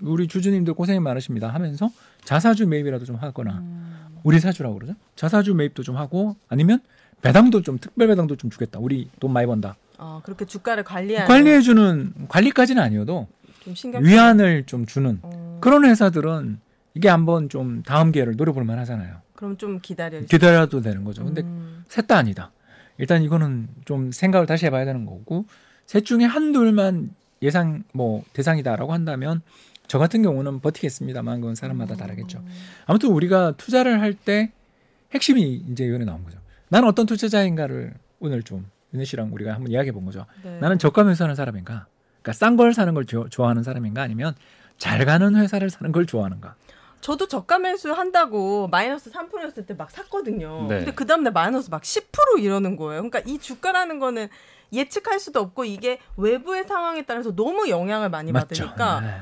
우리 주주님들 고생이 많으십니다 하면서 자사주 매입이라도 좀 하거나 음. 우리 사주라고 그러죠. 자사주 매입도 좀 하고 아니면 배당도 좀 특별 배당도 좀 주겠다. 우리 돈 많이 번다. 어, 그렇게 주가를 관리하는. 관리해주는 관리까지는 아니어도 좀 신경 위안을 좀 주는 어. 그런 회사들은 이게 한번 좀 다음 기회를 노려볼 만하잖아요. 그럼 좀 기다려. 기다려도 되는 거죠. 근데 음. 셋 다 아니다. 일단 이거는 좀 생각을 다시 해봐야 되는 거고 셋 중에 한둘만 예상 뭐 대상이다라고 한다면 저 같은 경우는 버티겠습니다만 그건 사람마다 다르겠죠. 아무튼 우리가 투자를 할 때 핵심이 이제 요번에 나온 거죠. 나는 어떤 투자자인가를 오늘 좀 윤혜 씨랑 우리가 한번 이야기해 본 거죠. 네. 나는 저가 매수하는 사람인가? 그러니까 싼 걸 사는 걸 조, 좋아하는 사람인가? 아니면 잘 가는 회사를 사는 걸 좋아하는가? 저도 저가 매수 한다고 마이너스 삼 퍼센트였을 때 막 샀거든요. 네. 근데 그 다음날 마이너스 막 십 퍼센트 이러는 거예요. 그러니까 이 주가라는 거는 예측할 수도 없고 이게 외부의 상황에 따라서 너무 영향을 많이 맞죠. 받으니까 네.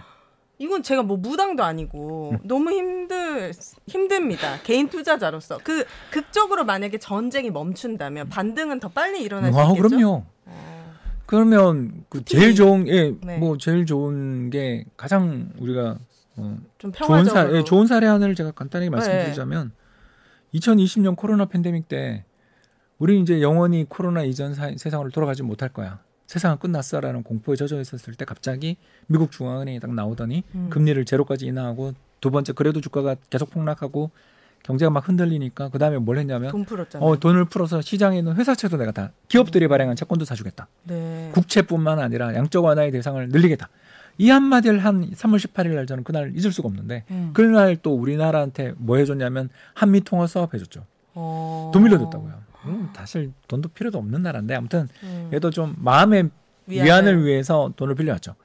이건 제가 뭐 무당도 아니고 너무 힘들, 힘듭니다. 개인 투자자로서. 그 극적으로 만약에 전쟁이 멈춘다면 반등은 더 빨리 일어날 수 있겠죠? 그럼요. 어. 그러면 그 제일 좋은 예, 네. 뭐 제일 좋은 게 가장 우리가 어, 좀 좋은, 사, 예, 좋은 사례 하나를 제가 간단히 말씀드리자면 네. 이천이십 년 코로나 팬데믹 때 우리는 이제 영원히 코로나 이전 사, 세상으로 돌아가지 못할 거야. 세상은 끝났어라는 공포에 젖어 있었을 때 갑자기 미국 중앙은행이 딱 나오더니 음. 금리를 제로까지 인하하고 두 번째 그래도 주가가 계속 폭락하고 경제가 막 흔들리니까 그다음에 뭘 했냐면 돈 풀었잖아요. 어, 돈을 풀어서 시장에 있는 회사채도 내가 다 기업들이 발행한 채권도 사주겠다. 네. 국채뿐만 아니라 양적 완화의 대상을 늘리겠다. 이 한마디를 한 삼월 십팔일 날 저는 그날 잊을 수가 없는데 음. 그날 또 우리나라한테 뭐 해줬냐면 한미통화 수합 해줬죠. 어. 돈 빌려줬다고요. 음, 사실 돈도 필요도 없는 나라인데 아무튼 음. 얘도 좀 마음의 위안을. 위안을 위해서 돈을 빌려왔죠.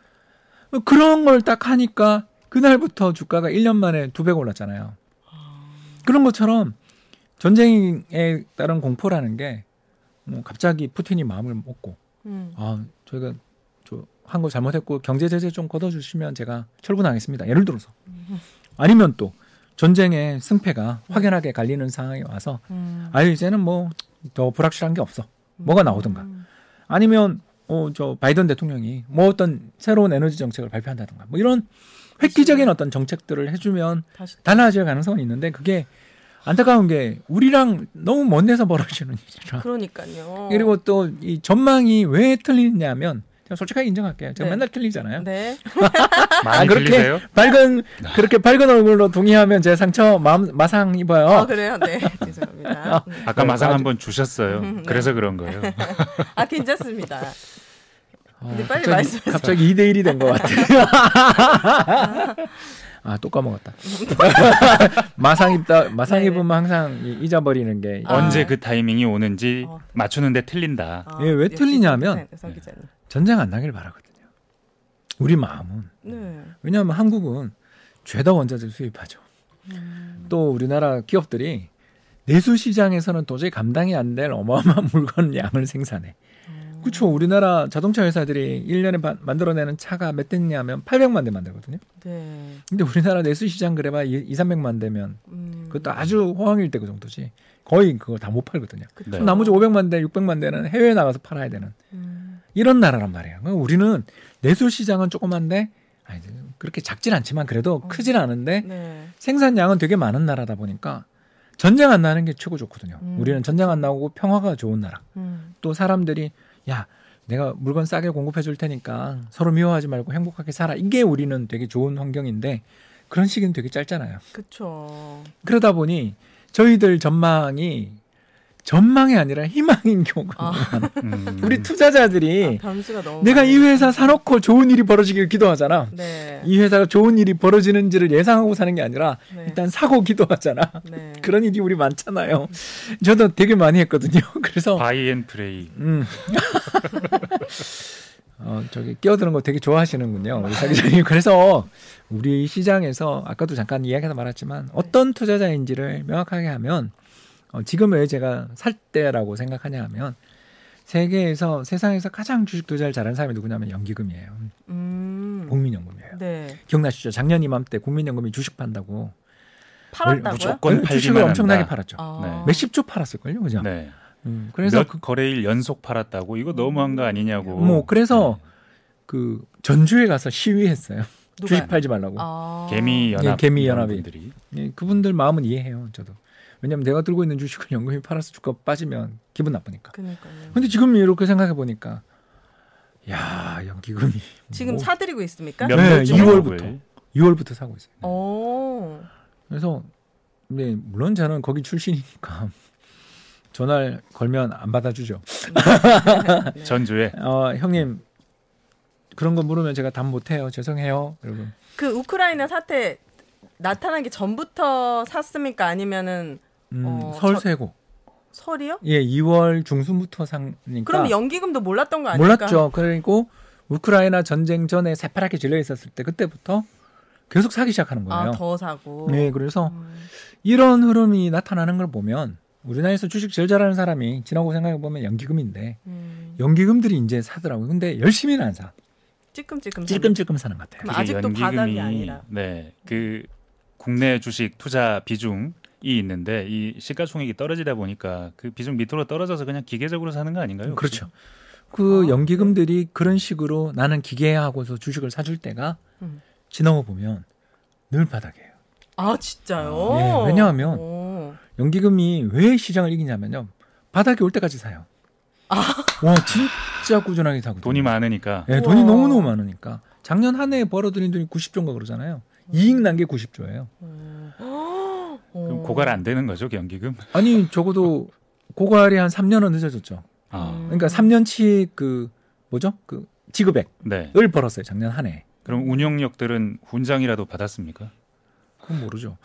그런 걸 딱 하니까 그날부터 주가가 일 년 만에 두 배가 올랐잖아요. 어. 그런 것처럼 전쟁에 따른 공포라는 게 뭐 갑자기 푸틴이 마음을 먹고 음. 아 저희가 한 거 잘못했고 경제 제재 좀 걷어주시면 제가 철분하겠습니다. 예를 들어서. 아니면 또 전쟁의 승패가 확연하게 갈리는 상황이 와서 음. 아 이제는 뭐 더 불확실한 게 없어. 뭐가 나오든가. 아니면 어, 저 바이든 대통령이 뭐 어떤 새로운 에너지 정책을 발표한다든가. 뭐 이런 획기적인 어떤 정책들을 해주면 달라질 가능성은 있는데 그게 안타까운 게 우리랑 너무 먼 데서 벌어지는 일이라. 그러니까요. 그리고 또 이 전망이 왜 틀리냐면 솔직하게 인정할게요. 제가 네. 맨날 틀리잖아요. 네. 많이 그렇게 틀리세요? 밝은 그렇게 밝은 얼굴로 동의하면 제 상처 마, 마상 입어요. 아, 그래요? 네. 죄송합니다. 네. 아까 마상 한번 주셨어요. 네. 그래서 그런 거예요. 아, 괜찮습니다. 근데 어, 빨리 말씀하세요. 갑자기 이 대 일이 된 것 같아요. 아, 또 까먹었다. 마상 입다, 마상 입으면 항상 잊어버리는 게 아, 언제 그 타이밍이 오는지 어. 맞추는데 틀린다. 아, 예, 왜 틀리냐면 전쟁 안 나길 바라거든요. 우리 마음은. 네. 왜냐하면 한국은 죄다 원자재 수입하죠. 음. 또 우리나라 기업들이 내수시장에서는 도저히 감당이 안 될 어마어마한 물건 양을 생산해. 음. 그렇죠. 우리나라 자동차 회사들이 일 년에 바, 만들어내는 차가 몇 대냐면 팔백만 대 만들거든요. 네. 근데 우리나라 내수시장 그래봐 이삼백만 대면 음. 그것도 아주 호황일 때 그 정도지. 거의 그거 다 못 팔거든요. 그럼 나머지 오백만 대, 육백만 대는 해외에 나가서 팔아야 되는 음. 이런 나라란 말이에요. 우리는 내수시장은 조그만데 아니, 그렇게 작진 않지만 그래도 어. 크진 않은데 네. 생산량은 되게 많은 나라다 보니까 전쟁 안 나는 게 최고 좋거든요. 음. 우리는 전쟁 안 나고 평화가 좋은 나라. 음. 또 사람들이 야 내가 물건 싸게 공급해 줄 테니까 서로 미워하지 말고 행복하게 살아. 이게 우리는 되게 좋은 환경인데 그런 시기는 되게 짧잖아요. 그렇죠. 그러다 보니 저희들 전망이 전망이 아니라 희망인 경우가 아. 음. 우리 투자자들이 아, 변수가 너무 내가 많아요. 이 회사 사놓고 좋은 일이 벌어지길 기도하잖아. 네. 이 회사가 좋은 일이 벌어지는지를 예상하고 사는 게 아니라 네. 일단 사고 기도하잖아. 네. 그런 일이 우리 많잖아요. 저도 되게 많이 했거든요. 그래서 바이 앤 프레이. 음. 어, 저기 끼어드는 거 되게 좋아하시는군요. 우리 사기자님. 그래서 우리 시장에서 아까도 잠깐 이야기하다 말았지만 어떤 투자자인지를 명확하게 하면 어, 지금 왜 제가 살 때라고 생각하냐 하면 세계에서 세상에서 가장 주식 투자를 잘하는 사람이 누구냐면 연기금이에요. 음. 국민연금이에요. 네. 기억나시죠? 작년 이맘때 국민연금이 주식 판다고 팔았다고요? 무조건 주식을 엄청나게 한다. 팔았죠. 아. 네. 몇십조 팔았을걸요, 그죠? 네. 음, 그래서 몇 거래일 연속 팔았다고 이거 너무한 거 아니냐고. 뭐 그래서 네. 그 전주에 가서 시위했어요. 누가? 주식 팔지 말라고. 아. 개미 연합. 예, 개미 연합인들이. 예, 그분들 마음은 이해해요, 저도. 왜냐하면 내가 들고 있는 주식을 연금이 팔아서 주가 빠지면 기분 나쁘니까. 그러니까요. 근데 지금 이렇게 생각해 보니까, 야 연기금이 지금 뭐... 사들이고 있습니까? 몇 네, 이월부터 이월부터 사고 있어요. 네. 오. 그래서 네, 물론 저는 거기 출신이니까 전화를 걸면 안 받아주죠. 네. 네. 전주에. 어 형님 그런 거 물으면 제가 답 못해요. 죄송해요. 여러분. 그 우크라이나 사태 나타나기 전부터 샀습니까? 아니면은 음, 어, 설 세고 설이요? 예, 이월 중순부터 사니까. 그럼 연기금도 몰랐던 거 아닐까? 몰랐죠. 그리고 우크라이나 전쟁 전에 새파랗게 질려 있었을 때 그때부터 계속 사기 시작하는 거예요. 아, 더 사고. 네, 그래서 음. 이런 흐름이 나타나는 걸 보면 우리나라에서 주식 제일 잘하는 사람이 지나고 생각해 보면 연기금인데 음. 연기금들이 이제 사더라고요. 근데 열심히는 안 사. 찔끔찔끔 찔끔찔끔 사는 것 같아요. 그럼 아직도 바닥이 아니라. 네, 그. 국내 주식 투자 비중이 있는데 이 시가총액이 떨어지다 보니까 그 비중 밑으로 떨어져서 그냥 기계적으로 사는 거 아닌가요? 혹시? 그렇죠. 그 어, 연기금들이 네. 그런 식으로 나는 기계하고서 주식을 사줄 때가 음. 지나고 보면 늘 바닥이에요. 아 진짜요? 어, 네. 왜냐하면 오. 연기금이 왜 시장을 이기냐면요. 바닥이 올 때까지 사요. 아. 와 진짜 꾸준하게 사고 돈이 많으니까. 네, 돈이 너무너무 많으니까. 작년 한 해에 벌어들인 돈이 구십조인가 그러잖아요. 이익 난 게 구십조예요. 음. 그럼 고갈 안 되는 거죠, 연기금? 아니, 적어도 고갈이 한 삼 년은 늦어졌죠. 아. 그러니까 삼 년치 그 뭐죠? 그 지급액을 네. 벌었어요, 작년 한 해. 그럼 운영력들은 훈장이라도 받았습니까? 그건 모르죠.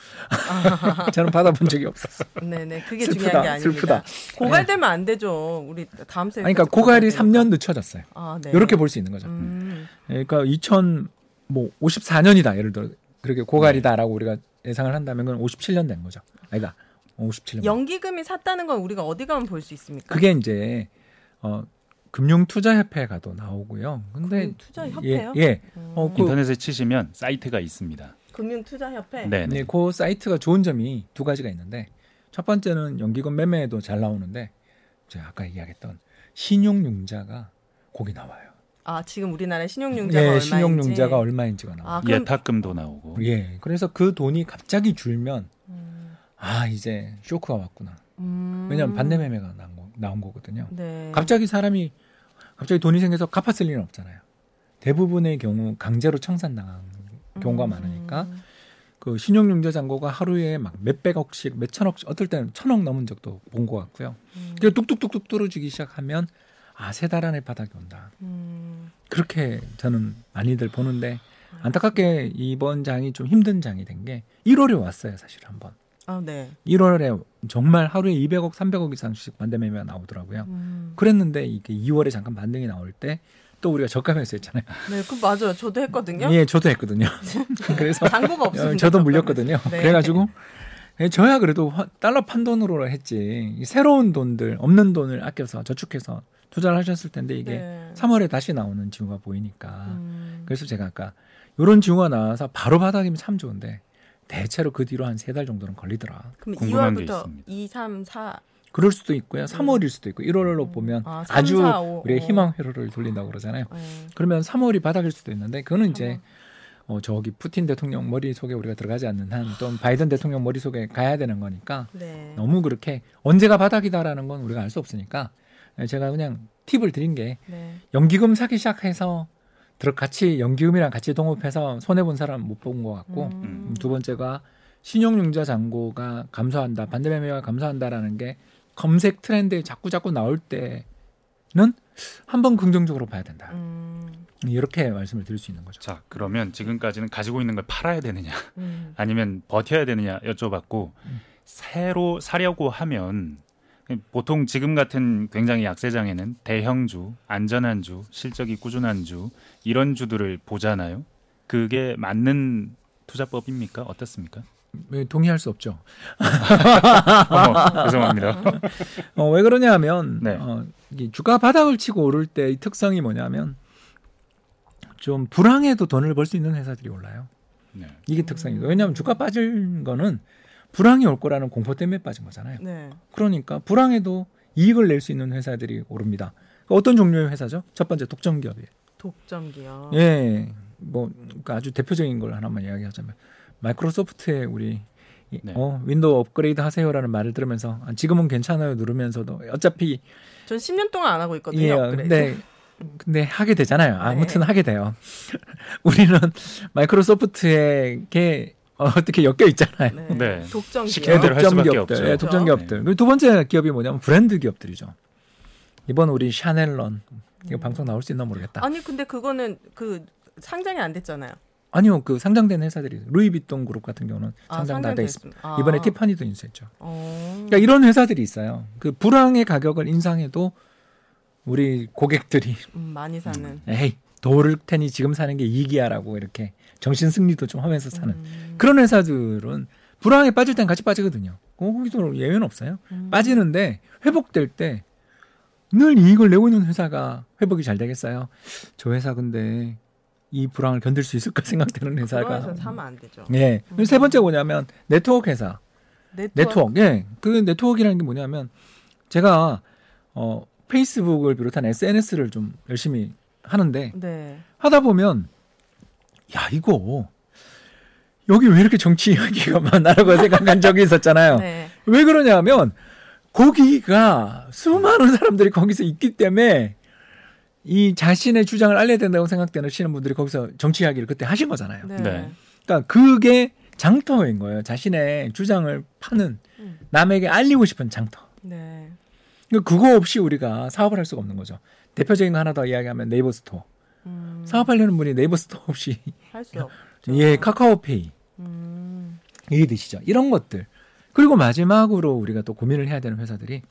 저는 받아본 적이 없었어. 네네, 그게 슬프다, 중요한 게 아닙니다. 슬프다. 고갈되면 안 되죠. 우리 다음 세에. 그러니까 고갈이 삼 년 늦춰졌어요. 아, 네. 이렇게 볼 수 있는 거죠. 음. 그러니까 이천오십사년이다 예를 들어. 그렇게 고갈이다라고 네. 우리가 예상을 한다면 그건 오십칠년 된 거죠. 아니다. 오십칠년. 연기금이 샀다는 건 우리가 어디 가면 볼 수 있습니까? 그게 이제 어, 금융투자협회 가도 나오고요. 근데 금융투자협회요? 예. 예. 음. 어, 그, 인터넷에 치시면 사이트가 있습니다. 금융투자협회? 네. 네. 그 사이트가 좋은 점이 두 가지가 있는데 첫 번째는 연기금 매매에도 잘 나오는데 제가 아까 이야기했던 신용융자가 거기 나와요. 아 지금 우리나라의 신용융자가 네, 얼마인지 신용융자가 얼마인지가 나오고 아, 그럼... 예탁금도 나오고 예 그래서 그 돈이 갑자기 줄면 음... 아 이제 쇼크가 왔구나 음... 왜냐하면 반대매매가 나온, 거, 나온 거거든요. 네. 갑자기 사람이 갑자기 돈이 생겨서 갚았을 일은 없잖아요. 대부분의 경우 강제로 청산당한 경우가 음... 많으니까 그 신용융자 잔고가 하루에 막 몇백억씩 몇천억씩 어떨 때는 천억 넘은 적도 본 것 같고요. 음... 그래서 뚝뚝뚝뚝 떨어지기 시작하면 아, 세 달 안에 바닥이 온다. 음. 그렇게 저는 많이들 보는데 안타깝게 이번 장이 좀 힘든 장이 된 게 일월에 왔어요. 사실 한번. 아, 네. 일월에 정말 하루에 이백억, 삼백억 이상씩 반대매매가 나오더라고요. 음. 그랬는데 이게 이월에 잠깐 반등이 나올 때 또 우리가 저가 매수했잖아요. 네, 그 맞아요. 저도 했거든요. 예, 저도 했거든요. 그래서 당구가 없어요. 저도 물렸거든요. 네. 그래가지고 저야 그래도 달러 판돈으로 했지 새로운 돈들 없는 돈을 아껴서 저축해서 투자를 하셨을 텐데 이게 네. 삼월에 다시 나오는 징후가 보이니까 음. 그래서 제가 아까 이런 징후가 나와서 바로 바닥이면 참 좋은데 대체로 그 뒤로 한 세 달 정도는 걸리더라. 그럼 궁금한 게 있습니다. 이, 삼, 사 그럴 수도 있고요. 삼월일 수도 있고 일월로 보면 아, 삼, 아주 사, 오, 우리의 희망 회로를 돌린다고 그러잖아요. 음. 그러면 삼월이 바닥일 수도 있는데 그거는 이제 어, 저기 푸틴 대통령 머릿속에 우리가 들어가지 않는 한 또는 바이든 대통령 머릿속에 가야 되는 거니까 네. 너무 그렇게 언제가 바닥이다라는 건 우리가 알 수 없으니까 제가 그냥 팁을 드린 게 네. 연기금 사기 시작해서 들어 같이 연기금이랑 같이 동업해서 손해본 사람 못 본 것 같고 음. 두 번째가 신용융자 잔고가 감소한다. 반대매매가 감소한다라는 게 검색 트렌드에 자꾸자꾸 나올 때는 한번 긍정적으로 봐야 된다. 음. 이렇게 말씀을 드릴 수 있는 거죠. 자, 그러면 지금까지는 가지고 있는 걸 팔아야 되느냐 음. 아니면 버텨야 되느냐 여쭤봤고 음. 새로 사려고 하면 보통 지금 같은 굉장히 약세장에는 대형주, 안전한 주, 실적이 꾸준한 주 이런 주들을 보잖아요. 그게 맞는 투자법입니까? 어떻습니까? 동의할 수 없죠. 어머, 죄송합니다. 어, 왜 그러냐 하면 네. 어, 이 주가 바닥을 치고 오를 때 이 특성이 뭐냐면 좀 불황에도 돈을 벌 수 있는 회사들이 올라요. 네. 이게 특성이에요. 왜냐하면 주가 빠진 거는 불황이 올 거라는 공포 때문에 빠진 거잖아요. 네. 그러니까 불황에도 이익을 낼 수 있는 회사들이 오릅니다. 어떤 종류의 회사죠? 첫 번째 독점기업이에요. 독점기업. 예, 뭐 그러니까 아주 대표적인 걸 하나만 이야기하자면 마이크로소프트의 우리 네. 어, 윈도우 업그레이드 하세요라는 말을 들으면서 지금은 괜찮아요 누르면서도 어차피 전 십 년 동안 안 하고 있거든요. 예, 업그레이드. 근데, 근데 하게 되잖아요. 아무튼 네. 하게 돼요. 우리는 마이크로소프트의 게 어떻게 엮여 있잖아요. 네. 네. 독점 기업들, 예, 독점 기업들. 네. 두 번째 기업이 뭐냐면 브랜드 기업들이죠. 이번 우리 샤넬런 이거 음. 방송 나올 수 있나 모르겠다. 아니 근데 그거는 그 상장이 안 됐잖아요. 아니요, 그 상장된 회사들이 루이비통 그룹 같은 경우는 상장 아, 다 돼 있습니다. 아. 이번에 티파니도 인수했죠. 어. 그러니까 이런 회사들이 있어요. 그 불황의 가격을 인상해도 우리 고객들이 음, 많이 사는. 에이. 도를 테니 지금 사는 게 이익이야라고 이렇게 정신 승리도 좀 하면서 사는 음. 그런 회사들은 불황에 빠질 땐 같이 빠지거든요. 거기도 예외는 없어요. 음. 빠지는데 회복될 때 늘 이익을 내고 있는 회사가 회복이 잘 되겠어요. 저 회사 근데 이 불황을 견딜 수 있을까 생각되는 회사가. 그런 회사 사면 안 되죠. 예. 음. 세 번째 뭐냐면 네트워크 회사. 네트워크. 네트워크. 예. 그 네트워크라는 게 뭐냐면 제가 어, 페이스북을 비롯한 에스엔에스를 좀 열심히 하는데 네. 하다 보면 야 이거 여기 왜 이렇게 정치 이야기가 많나라고 생각한 적이 있었잖아요. 네. 왜 그러냐면 거기가 수많은 사람들이 거기서 있기 때문에 이 자신의 주장을 알려야 된다고 생각되시는 분들이 거기서 정치 이야기를 그때 하신 거잖아요. 네. 네. 그러니까 그게 장터인 거예요. 자신의 주장을 파는 남에게 알리고 싶은 장터. 네. 그러니까 그거 없이 우리가 사업을 할 수가 없는 거죠. 대표적인 거 하나 더 이야기하면 네이버 스토어. 음. 사업하려는 분이 네이버 스토어 없이 할 수 없죠. 예, 카카오페이. 음. 이해 되시죠? 이런 것들. 그리고 마지막으로 우리가 또 고민을 해야 되는 회사들이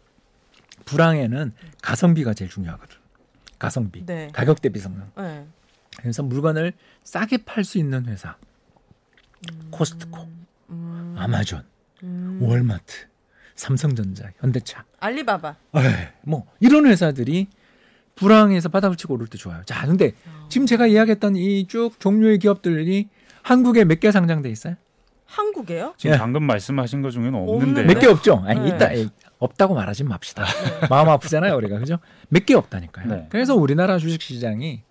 불황에는 가성비가 제일 중요하거든. 가성비. 네. 가격 대비 성능. 네. 그래서 물건을 싸게 팔 수 있는 회사. 음. 코스트코. 음. 아마존. 음. 월마트. 삼성전자. 현대차. 알리바바. 네. 뭐 이런 회사들이 불황에서 바닥을 치고 오를 때 좋아요. 자, 근데 어. 지금 제가 이야기했던 이 쭉 종류의 기업들이 한국에 몇 개 상장돼 있어요? 한국에요? 지금 네. 방금 말씀하신 것 중에는 없는데 몇 개 없죠? 아니, 네. 있다, 없다고 말하지 맙시다. 네. 마음 아프잖아요, 우리가 그죠? 몇 개 없다니까요. 네. 그래서 우리나라 주식시장이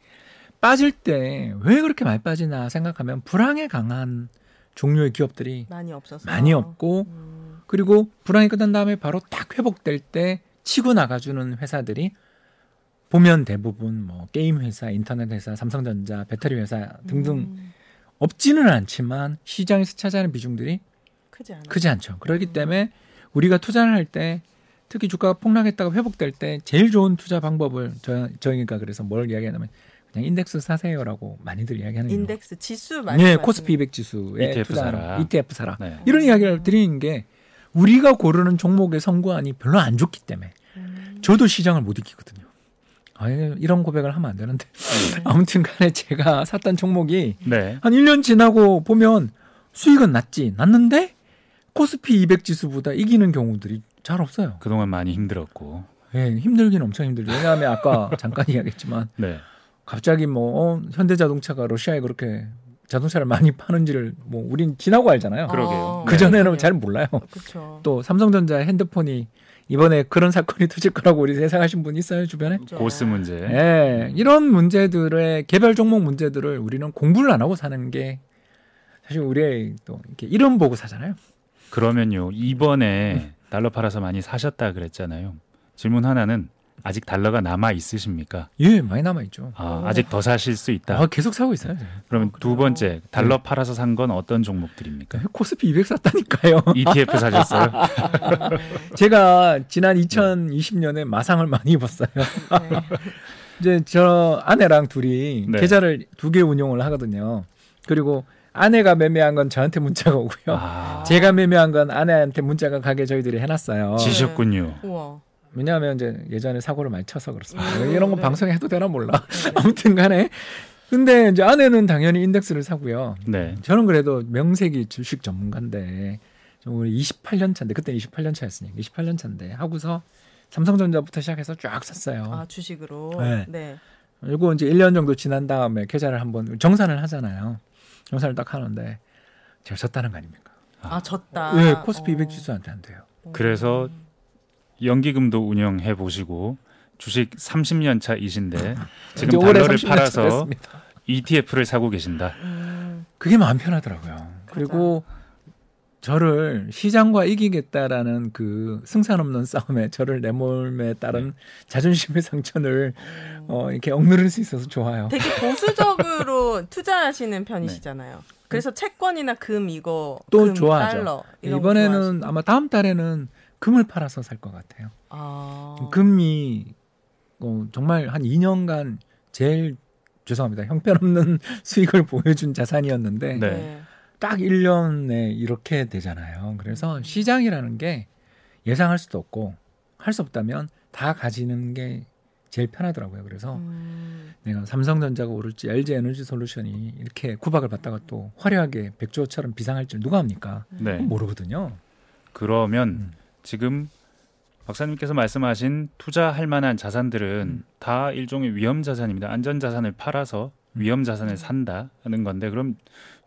빠질 때 왜 그렇게 많이 빠지나 생각하면 불황에 강한 종류의 기업들이 많이 없었어요. 많이 없고 음. 그리고 불황이 끝난 다음에 바로 딱 회복될 때 치고 나가주는 회사들이. 보면 대부분 뭐 게임 회사, 인터넷 회사, 삼성전자, 배터리 회사 등등 음. 없지는 않지만 시장에서 차지하는 비중들이 크지, 크지 않죠. 그렇기 음. 때문에 우리가 투자를 할 때 특히 주가가 폭락했다가 회복될 때 제일 좋은 투자 방법을 저, 저희가 그래서 뭘 이야기하냐면 그냥 인덱스 사세요라고 많이들 이야기하는 거예요. 인덱스 지수 많이 네, 코스피 이백 지수에 이티에프 투자하는 사라. 이티에프 사라. 네. 이런 이야기를 드리는 게 우리가 고르는 종목의 선구안이 별로 안 좋기 때문에 음. 저도 시장을 못 이기거든요. 이런 고백을 하면 안 되는데 네. 아무튼 간에 제가 샀던 종목이 네. 한 일 년 지나고 보면 수익은 났지 났는데 코스피 이백 지수보다 이기는 경우들이 잘 없어요. 그동안 많이 힘들었고. 네, 힘들긴 엄청 힘들죠. 왜냐하면 아까 잠깐 이야기했지만 네. 갑자기 뭐 어, 현대자동차가 러시아에 그렇게 자동차를 많이 파는지를 뭐 우린 지나고 알잖아요. 그러게요. 그 전에는 네. 잘 몰라요. 그쵸. 또 삼성전자 핸드폰이 이번에 그런 사건이 터질 거라고 우리 예상하신 분 있어요 주변에? 그쵸. 고스 문제. 네, 이런 문제들의 개별 종목 문제들을 우리는 공부를 안 하고 사는 게 사실 우리의 또 이렇게 이름 보고 사잖아요. 그러면요 이번에 음. 달러 팔아서 많이 사셨다 그랬잖아요. 질문 하나는. 아직 달러가 남아 있으십니까? 예, 많이 남아 있죠. 아, 아직 더 사실 수 있다. 아, 계속 사고 있어요. 그러면 아, 두 번째 달러 네. 팔아서 산 건 어떤 종목들입니까? 코스피 이백 샀다니까요. 이티에프 사셨어요? 제가 지난 이천이십 년에 마상을 많이 입었어요. 네. 이제 저 아내랑 둘이 네. 계좌를 두 개 운용을 하거든요. 그리고 아내가 매매한 건 저한테 문자가 오고요. 아. 제가 매매한 건 아내한테 문자가 가게 저희들이 해놨어요. 지셨군요. 네. 우와. 왜냐하면 이제 예전에 사고를 많이 쳐서 그렇습니다. 음, 이런 거 네. 방송에 해도 되나 몰라. 네. 아무튼 간에. 근데 이제 아내는 당연히 인덱스를 사고요. 네. 저는 그래도 명색이 주식 전문가인데, 우리 이십팔 년 차인데, 그때 이십팔 년 차였으니까 이십팔 년 차인데 하고서 삼성전자부터 시작해서 쫙 샀어요. 아, 주식으로? 네. 네. 그리고 이제 일 년 정도 지난 다음에 계좌를 한번 정산을 하잖아요. 정산을 딱 하는데, 제가 졌다는 거 아닙니까? 아, 아 졌다. 네, 코스피 어. 이백 지수한테 안 돼요. 어. 그래서 연기금도 운영해 보시고 주식 삼십 년 차이신데 지금 달러를 팔아서 됐습니다. 이티에프를 사고 계신다. 음. 그게 마음 편하더라고요. 그리고 맞아. 저를 시장과 이기겠다라는 그 승산 없는 싸움에 저를 내 몸에 따른 네. 자존심의 상처를 음. 어, 이렇게 억누를 수 있어서 좋아요. 되게 보수적으로 투자하시는 편이시잖아요. 네. 그래서 채권이나 금 이거 또 금, 좋아하죠. 달러, 이런 이번에는 좋아하시고. 아마 다음 달에는 금을 팔아서 살 것 같아요. 아... 금이 어, 정말 한 이 년간 제일 죄송합니다. 형편없는 수익을 보여준 자산이었는데 네. 딱 일 년에 이렇게 되잖아요. 그래서 시장이라는 게 예상할 수도 없고 할 수 없다면 다 가지는 게 제일 편하더라고요. 그래서 음... 내가 삼성전자가 오를지 엘지 에너지 솔루션이 이렇게 구박을 받다가 또 화려하게 백조처럼 비상할 줄 누가 합니까? 네. 모르거든요. 그러면 음. 지금 박사님께서 말씀하신 투자할 만한 자산들은 음. 다 일종의 위험 자산입니다. 안전 자산을 팔아서 위험 자산을 산다는 건데 그럼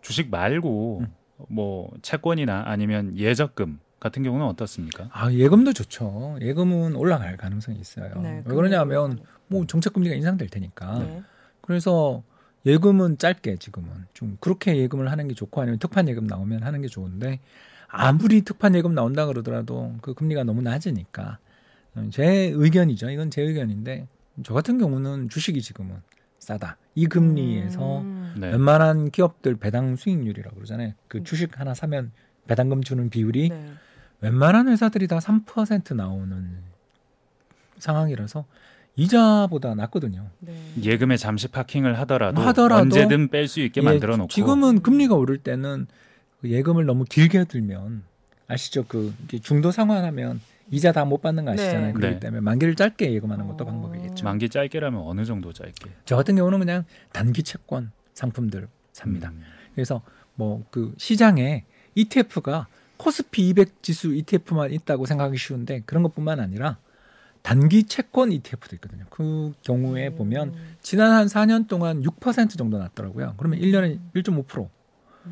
주식 말고 음. 뭐 채권이나 아니면 예적금 같은 경우는 어떻습니까? 아, 예금도 좋죠. 예금은 올라갈 가능성이 있어요. 네, 왜 그러냐면 뭐 정책 금리가 인상될 테니까. 네. 그래서 예금은 짧게 지금은 좀 그렇게 예금을 하는 게 좋고 아니면 특판 예금 나오면 하는 게 좋은데 아무리 특판 예금 나온다 그러더라도 그 금리가 너무 낮으니까 제 의견이죠. 이건 제 의견인데 저 같은 경우는 주식이 지금은 싸다. 이 금리에서 음. 네. 웬만한 기업들 배당 수익률이라고 그러잖아요. 그 주식 하나 사면 배당금 주는 비율이 네. 웬만한 회사들이 다 삼 퍼센트 나오는 상황이라서 이자보다 낮거든요. 네. 예금에 잠시 파킹을 하더라도, 하더라도 언제든 뺄 수 있게 예, 만들어 놓고 지금은 금리가 오를 때는 예금을 너무 길게 들면 아시죠? 그 중도 상환하면 이자 다 못 받는 거 아시잖아요. 네. 그렇기 네. 때문에 만기를 짧게 예금하는 것도 어... 방법이겠죠. 만기 짧게라면 어느 정도 짧게? 저 같은 경우는 그냥 단기 채권 상품들 삽니다. 음. 그래서 뭐 그 시장에 이티에프가 코스피 이백 지수 이티에프만 있다고 생각하기 쉬운데 그런 것뿐만 아니라 단기 채권 이티에프도 있거든요. 그 경우에 음. 보면 지난 한 사 년 동안 육 퍼센트 정도 났더라고요. 그러면 일 년에 일 점 오 퍼센트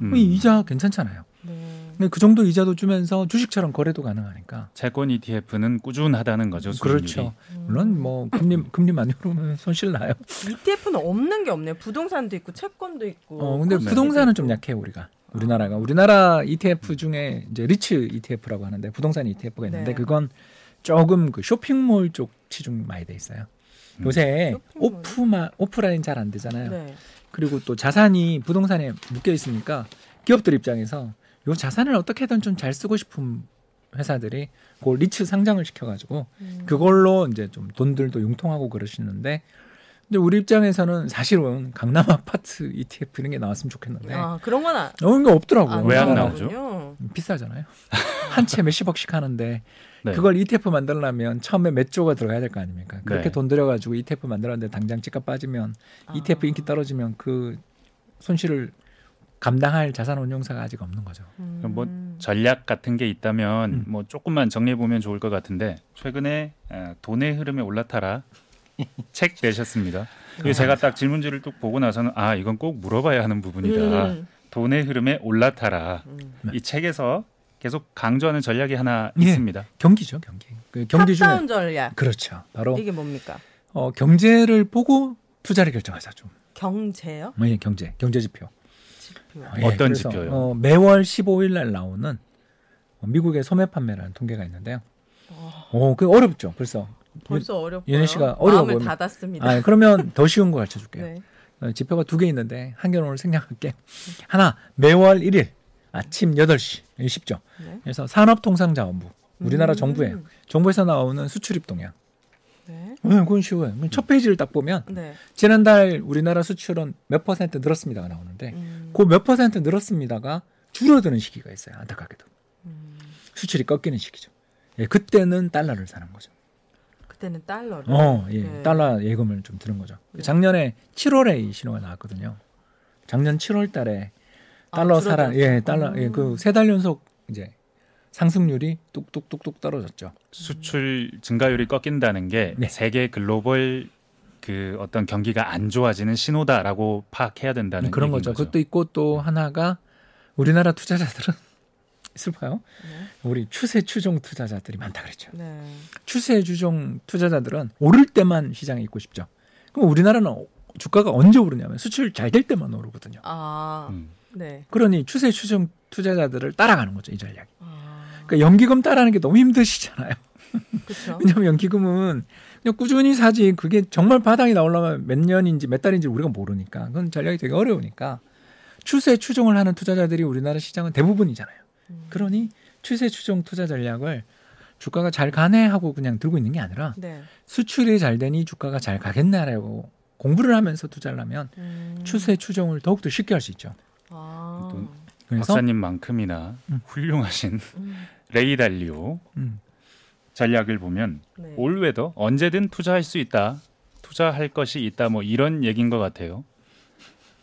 음. 이자 괜찮잖아요. 네. 근데 그 정도 이자도 주면서 주식처럼 거래도 가능하니까. 채권 이티에프는 꾸준하다는 거죠. 수익률이. 그렇죠. 음. 물론 뭐 금리 금리 많이 오르면 손실 나요. 이티에프는 없는 게 없네요. 부동산도 있고 채권도 있고. 어, 근데 부동산은 있고. 좀 약해요 우리가. 우리나라가 우리나라 이티에프 중에 이제 리츠 이티에프라고 하는데 부동산 이티에프가 있는데 네. 그건 조금 그 쇼핑몰 쪽 치중 많이 돼 있어요. 음. 요새 오프마 오프라인 잘 안 되잖아요. 네. 그리고 또 자산이 부동산에 묶여 있으니까 기업들 입장에서 이 자산을 어떻게든 좀 잘 쓰고 싶은 회사들이 그 리츠 상장을 시켜가지고 음. 그걸로 이제 좀 돈들도 융통하고 그러시는데 근데 우리 입장에서는 사실은 강남 아파트 이티에프 이런 게 나왔으면 좋겠는데 아, 그런 건 아, 그런 거 없더라고요. 왜 안 나오죠? 비싸잖아요. 한 채 몇십억씩 하는데 네. 그걸 이티에프 만들려면 처음에 몇 조가 들어가야 될 거 아닙니까? 그렇게 네. 돈 들여가지고 이티에프 만들었는데 당장 집값 빠지면 아. 이티에프 인기 떨어지면 그 손실을 감당할 자산운용사가 아직 없는 거죠. 음. 뭐 전략 같은 게 있다면 음. 뭐 조금만 정리해보면 좋을 것 같은데 최근에 돈의 흐름에 올라타라 책 내셨습니다. 그리고 제가 딱 질문지를 뚝 보고 나서는 아 이건 꼭 물어봐야 하는 부분이다. 음. 돈의 흐름에 올라타라. 음. 이 책에서 계속 강조하는 전략이 하나 예, 있습니다. 경기죠. 경기. 그 경기 중에 탑다운 전략. 그렇죠. 바로 이게 뭡니까? 어, 경제를 보고 투자를 결정하자 좀. 경제요? 네, 경제. 경제 지표. 지표. 예, 어떤 지표요? 어, 매월 십오일 날 나오는 미국의 소매 판매라는 통계가 있는데요. 어, 그 어렵죠. 벌써. 벌써 어렵고요. 윤혜 씨가 어려워 보입니다. 마음을 닫았습니다. 아, 그러면 더 쉬운 거 가르쳐 줄게요. 네. 지표가 두 개 있는데 한 개 오늘 생략할게. 하나 매월 일일 아침 여덟 시 쉽죠. 네. 그래서 산업통상자원부 우리나라 음. 정부에 정부에서 나오는 수출입 동향. 네. 네, 그건 쉬워요. 첫 페이지를 딱 보면 네. 지난달 우리나라 수출은 몇 퍼센트 늘었습니다가 나오는데 음. 그 몇 퍼센트 늘었습니다가 줄어드는 시기가 있어요. 안타깝게도 음. 수출이 꺾이는 시기죠. 예, 그때는 달러를 사는 거죠. 때는 달러를. 어, 예. 네. 달러 예금을 좀 들은 거죠. 네. 작년에 칠월에 이 신호가 나왔거든요. 작년 칠월 달에 달러 아, 사라, 예, 달러, 예, 그 세 달 연속 이제 상승률이 뚝뚝뚝뚝 떨어졌죠. 수출 증가율이 꺾인다는 게 네. 세계 글로벌 그 어떤 경기가 안 좋아지는 신호다라고 파악해야 된다는 그런 거죠. 거죠. 그것도 있고 또 하나가 우리나라 투자자들은. 슬퍼요. 네. 우리 추세 추종 투자자들이 많다 그랬죠. 네. 추세 추종 투자자들은 오를 때만 시장에 있고 싶죠. 그럼 우리나라는 주가가 언제 오르냐면 수출 잘 될 때만 오르거든요. 아, 음. 네. 그러니 추세 추종 투자자들을 따라가는 거죠. 이 전략이. 아. 그러니까 연기금 따라하는 게 너무 힘드시잖아요. 왜냐하면 연기금은 그냥 꾸준히 사지 그게 정말 바닥이 나오려면 몇 년인지 몇 달인지 우리가 모르니까 그건 전략이 되게 어려우니까 추세 추종을 하는 투자자들이 우리나라 시장은 대부분이잖아요. 그러니 추세 추종 투자 전략을 주가가 잘 가네 하고 그냥 들고 있는 게 아니라 네. 수출이 잘 되니 주가가 잘 가겠나라고 공부를 하면서 투자를 하면 음. 추세 추종을 더욱더 쉽게 할 수 있죠. 아. 그래서 박사님만큼이나 음. 훌륭하신 음. 레이 달리오 음. 전략을 보면 네. 올웨더 언제든 투자할 수 있다. 투자할 것이 있다. 뭐 이런 얘기인 것 같아요.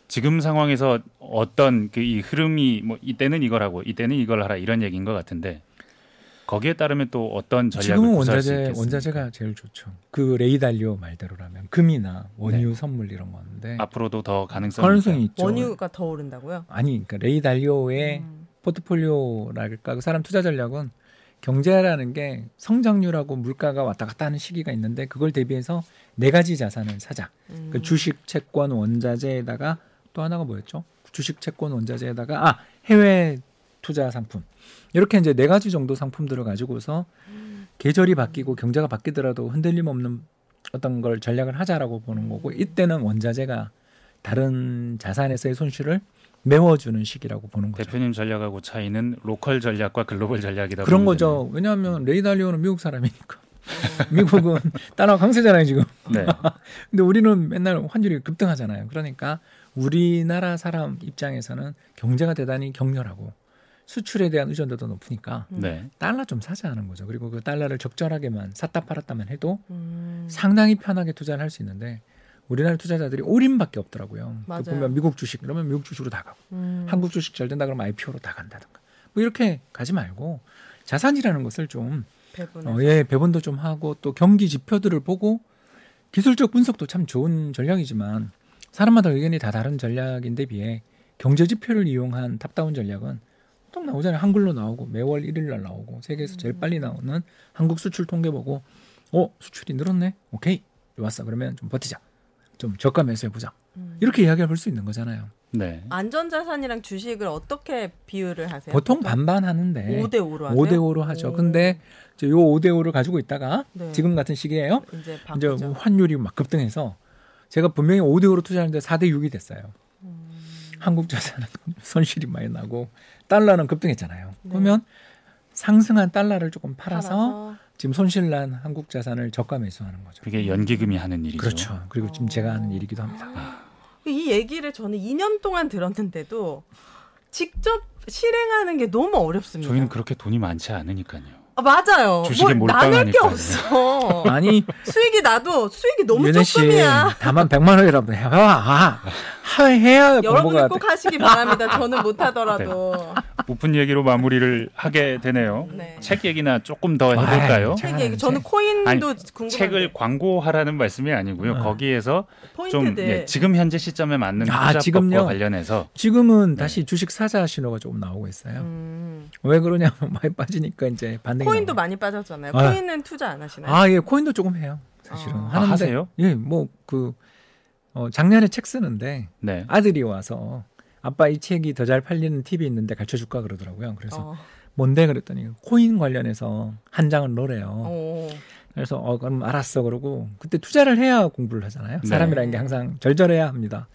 지금 상황에서 어떤 그 이 흐름이 뭐 이때는 이걸 하고 이때는 이걸 하라 이런 얘기인 것 같은데 거기에 따르면 또 어떤 전략을 구사할 수 있겠습니까? 지금은 원자재가 제일 좋죠. 그 레이 달리오 말대로라면 금이나 원유 네. 선물 이런 건데 앞으로도 더 가능성이, 가능성이 있죠. 원유가 더 오른다고요? 아니 그러니까 레이 달리오의 음. 포트폴리오랄까 그 사람 투자 전략은 경제라는 게 성장률하고 물가가 왔다 갔다 하는 시기가 있는데 그걸 대비해서 네 가지 자산을 사자. 음. 그러니까 주식, 채권, 원자재에다가 또 하나가 뭐였죠? 주식, 채권, 원자재에다가 아 해외 투자 상품 이렇게 이제 네 가지 정도 상품들을 가지고서 음. 계절이 바뀌고 경제가 바뀌더라도 흔들림 없는 어떤 걸 전략을 하자라고 보는 거고 이때는 원자재가 다른 자산에서의 손실을 메워주는 시기라고 보는 거죠. 대표님 전략하고 차이는 로컬 전략과 글로벌 전략이다. 그런 거죠. 되는. 왜냐하면 레이 달리오는 미국 사람이니까. 미국은 달러 강세잖아요 지금. 네. 근데 우리는 맨날 환율이 급등하잖아요. 그러니까 우리나라 사람 입장에서는 경제가 대단히 격렬하고 수출에 대한 의존도도 높으니까 네. 달러 좀 사자 하는 거죠. 그리고 그 달러를 적절하게만 샀다 팔았다만 해도 음. 상당히 편하게 투자를 할 수 있는데 우리나라 투자자들이 올인밖에 없더라고요. 맞아요. 보면 미국 주식 그러면 미국 주식으로 다 가고 음. 한국 주식 잘 된다 그러면 아이피오로 다 간다든가 뭐 이렇게 가지 말고 자산이라는 것을 좀 어, 예, 배분도 좀 하고 또 경기 지표들을 보고 기술적 분석도 참 좋은 전략이지만 사람마다 의견이 다 다른 전략인데 비해 경제 지표를 이용한 탑다운 전략은 딱 나오잖아요. 한글로 나오고 매월 일일 날 나오고 세계에서 제일 음. 빨리 나오는 한국 수출 통계 보고 어 수출이 늘었네. 오케이 좋았어. 그러면 좀 버티자. 좀 저가 매수해보자. 음. 이렇게 이야기를 볼 수 있는 거잖아요. 네. 안전자산이랑 주식을 어떻게 비율을 하세요? 보통 반반 하는데 오 대 오로 하세요? 오 대 오로 하죠. 오. 근데 이 오 대 오를 가지고 있다가 네. 지금 같은 시기예요. 이제, 이제 환율이 막 급등해서 제가 분명히 오 대 오로 투자하는데 사 대 육이 됐어요. 음. 한국 자산은 손실이 많이 나고 달러는 급등했잖아요. 네. 그러면 상승한 달러를 조금 팔아서, 팔아서 지금 손실난 한국 자산을 저가 매수하는 거죠. 그게 연기금이 하는 일이죠. 그렇죠. 그리고 어. 지금 제가 하는 일이기도 합니다. 아. 이 얘기를 저는 이 년 동안 들었는데도 직접 실행하는 게 너무 어렵습니다. 저희는 그렇게 돈이 많지 않으니까요. 아, 맞아요. 주식에 몰빵하니까. 나눌 게 없어. 아니 수익이 나도 수익이 너무 조금이야. 다만 백만 원이라도 해봐. 해야 여러분은 꼭 하시기 바랍니다. 저는 못하더라도. 네. 무픈 얘기로 마무리를 하게 되네요. 네. 책 얘기나 조금 더 해볼까요? 책 얘기. 저는 코인도 궁금해요. 책을 광고하라는 말씀이 아니고요. 어. 거기에서 포인트들. 좀 예, 지금 현재 시점에 맞는 투자법과 아, 관련해서 지금은 네. 다시 주식 사자 신호가 조금 나오고 있어요. 음. 왜 그러냐면 많이 빠지니까 이제 반등이. 코인도 많이 빠졌잖아요. 아. 코인은 투자 안 하시나요? 아, 예, 코인도 조금 해요. 사실은 어. 하는데, 아, 하세요? 예, 뭐 그. 어, 작년에 책 쓰는데 네. 아들이 와서 아빠 이 책이 더 잘 팔리는 팁이 있는데 가르쳐줄까 그러더라고요. 그래서 어. 뭔데 그랬더니 코인 관련해서 한 장은 노래요. 오. 그래서 어, 그럼 알았어 그러고 그때 투자를 해야 공부를 하잖아요. 네. 사람이라는 게 항상 절절해야 합니다.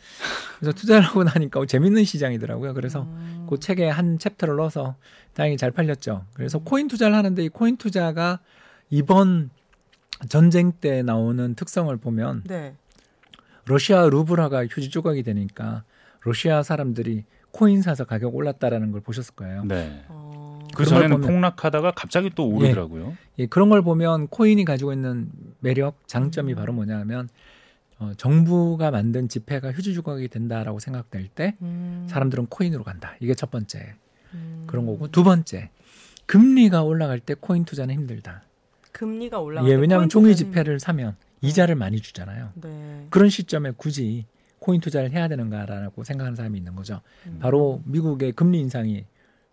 그래서 투자를 하고 나니까 어, 재밌는 시장이더라고요. 그래서 음. 그 책에 한 챕터를 넣어서 다행히 잘 팔렸죠. 그래서 코인 투자를 하는데 이 코인 투자가 이번 전쟁 때 나오는 특성을 보면 네. 러시아 루블화가 휴지 조각이 되니까 러시아 사람들이 코인 사서 가격 올랐다라는 걸 보셨을 거예요. 네. 어... 그전에는 폭락하다가 갑자기 또 오르더라고요. 예, 예, 그런 걸 보면 코인이 가지고 있는 매력, 장점이 음. 바로 뭐냐 하면 어, 정부가 만든 지폐가 휴지 조각이 된다라고 생각될 때 음. 사람들은 코인으로 간다. 이게 첫 번째 음. 그런 거고. 두 번째, 금리가 올라갈 때 코인 투자는 힘들다. 금리가 올라갈 예, 때 왜냐하면 종이 지폐를 사면 이자를 많이 주잖아요. 네. 그런 시점에 굳이 코인 투자를 해야 되는가라고 생각하는 사람이 있는 거죠. 음. 바로 미국의 금리 인상이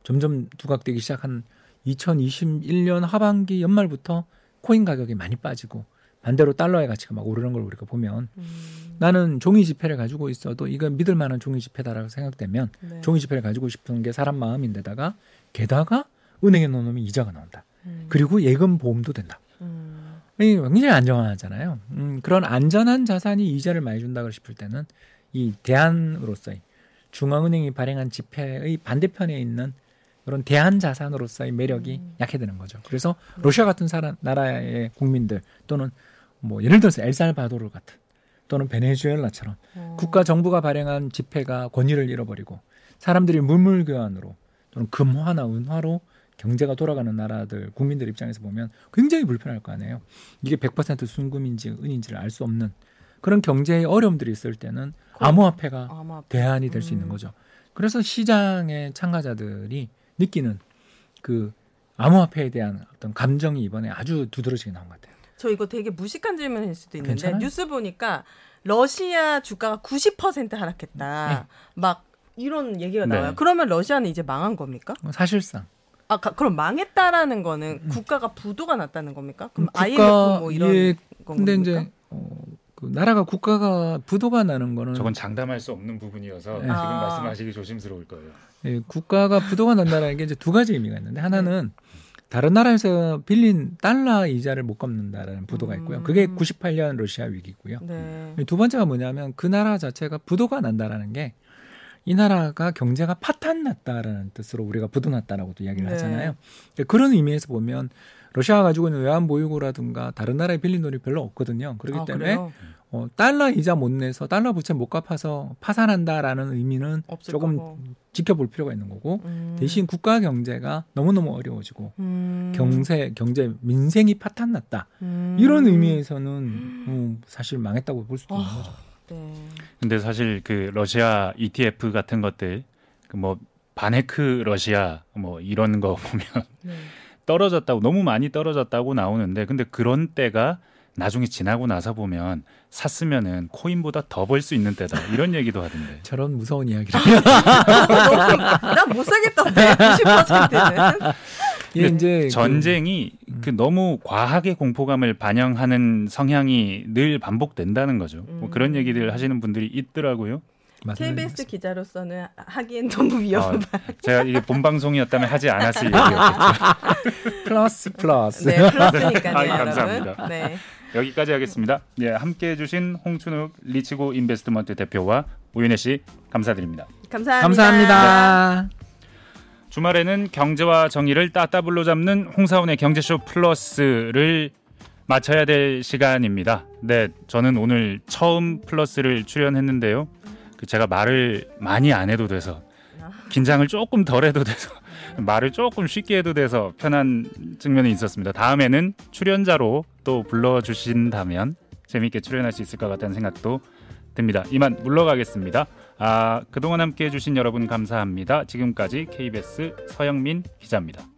점점 두각되기 시작한 이천이십일 년 하반기 연말부터 코인 가격이 많이 빠지고 반대로 달러의 가치가 막 오르는 걸 우리가 보면 음. 나는 종이 지폐를 가지고 있어도 이건 믿을 만한 종이 지폐다라고 생각되면 네. 종이 지폐를 가지고 싶은 게 사람 마음인데다가 게다가 은행에 넣으면 이자가 나온다. 음. 그리고 예금 보험도 된다. 음. 굉장히 안전하잖아요. 음, 그런 안전한 자산이 이자를 많이 준다고 싶을 때는 이 대안으로서의 중앙은행이 발행한 지폐의 반대편에 있는 그런 대안 자산으로서의 매력이 음. 약해지는 거죠. 그래서 러시아 같은 사람, 나라의 국민들 또는 뭐 예를 들어서 엘살바도르 같은 또는 베네수엘라처럼 오. 국가 정부가 발행한 지폐가 권위를 잃어버리고 사람들이 물물교환으로 또는 금화나 은화로 경제가 돌아가는 나라들 국민들 입장에서 보면 굉장히 불편할 거 아니에요. 이게 백 퍼센트 순금인지 은인지를 알 수 없는 그런 경제의 어려움들이 있을 때는 암호화폐가 암호화폐. 대안이 될 수 음. 있는 거죠. 그래서 시장의 참가자들이 느끼는 그 암호화폐에 대한 어떤 감정이 이번에 아주 두드러지게 나온 것 같아요. 저 이거 되게 무식한 질문일 수도 있는데 괜찮아요? 뉴스 보니까 러시아 주가가 구십 퍼센트 하락했다. 네. 막 이런 얘기가 네. 나와요. 그러면 러시아는 이제 망한 겁니까? 사실상. 아, 가, 그럼 망했다라는 거는 국가가 부도가 났다는 겁니까? 그럼 국가, 아이엠에프 뭐 이런 예, 건 근데 겁니까? 근데 이제 어, 그 나라가 국가가 부도가 나는 거는 저건 장담할 수 없는 부분이어서 예. 지금 아. 말씀하시기 조심스러울 거예요. 예, 국가가 부도가 난다는 게 이제 두 가지 의미가 있는데 하나는 다른 나라에서 빌린 달러 이자를 못 갚는다라는 부도가 있고요. 그게 구십팔 년 러시아 위기고요. 네. 두 번째가 뭐냐면 그 나라 자체가 부도가 난다라는 게 이 나라가 경제가 파탄났다라는 뜻으로 우리가 부도났다라고도 이야기를 네. 하잖아요. 그런 의미에서 보면 러시아가 가지고 있는 외환보유고라든가 다른 나라에 빌린 돈이 별로 없거든요. 그렇기 아, 때문에 어, 달러 이자 못 내서 달러 부채 못 갚아서 파산한다라는 의미는 조금 거고. 지켜볼 필요가 있는 거고 음. 대신 국가 경제가 너무너무 어려워지고 음. 경제, 경제 민생이 파탄났다. 음. 이런 의미에서는 음, 사실 망했다고 볼 수도 어. 있는 거죠. 근데 사실 그 러시아 이티에프 같은 것들 그 뭐 바네크 러시아 뭐 이런 거 보면 네. 떨어졌다고 너무 많이 떨어졌다고 나오는데 근데 그런 때가 나중에 지나고 나서 보면 샀으면은 코인보다 더 벌 수 있는 때다 이런 얘기도 하던데. 저런 무서운 이야기를. 나 못 사겠던데 구십 퍼센트는. 예, 이제 전쟁이 그, 그 너무 과하게 공포감을 반영하는 성향이 늘 반복된다는 거죠. 음. 뭐 그런 얘기들 하시는 분들이 있더라고요. 케이비에스 기자로서는 하기엔 너무 위험한. 어, 제가 이게 본 방송이었다면 하지 않았을 얘기였겠죠. 플러스 플러스. 네, 플러스니까요. 아이, 감사합니다. 네. 여기까지 하겠습니다. 예, 함께해 주신 홍춘욱 리치고 인베스트먼트 대표와 오윤혜 씨 감사드립니다. 감사합니다. 감사합니다. 네. 주말에는 경제와 정의를 따따블로 잡는 홍사원의 경제쇼 플러스를 마쳐야 될 시간입니다. 네, 저는 오늘 처음 플러스를 출연했는데요. 제가 말을 많이 안 해도 돼서 긴장을 조금 덜 해도 돼서 말을 조금 쉽게 해도 돼서 편한 측면이 있었습니다. 다음에는 출연자로 또 불러주신다면 재미있게 출연할 수 있을 것 같다는 생각도 듭니다. 이만 물러가겠습니다. 아, 그동안 함께해 주신 여러분 감사합니다. 지금까지 케이비에스 서영민 기자입니다.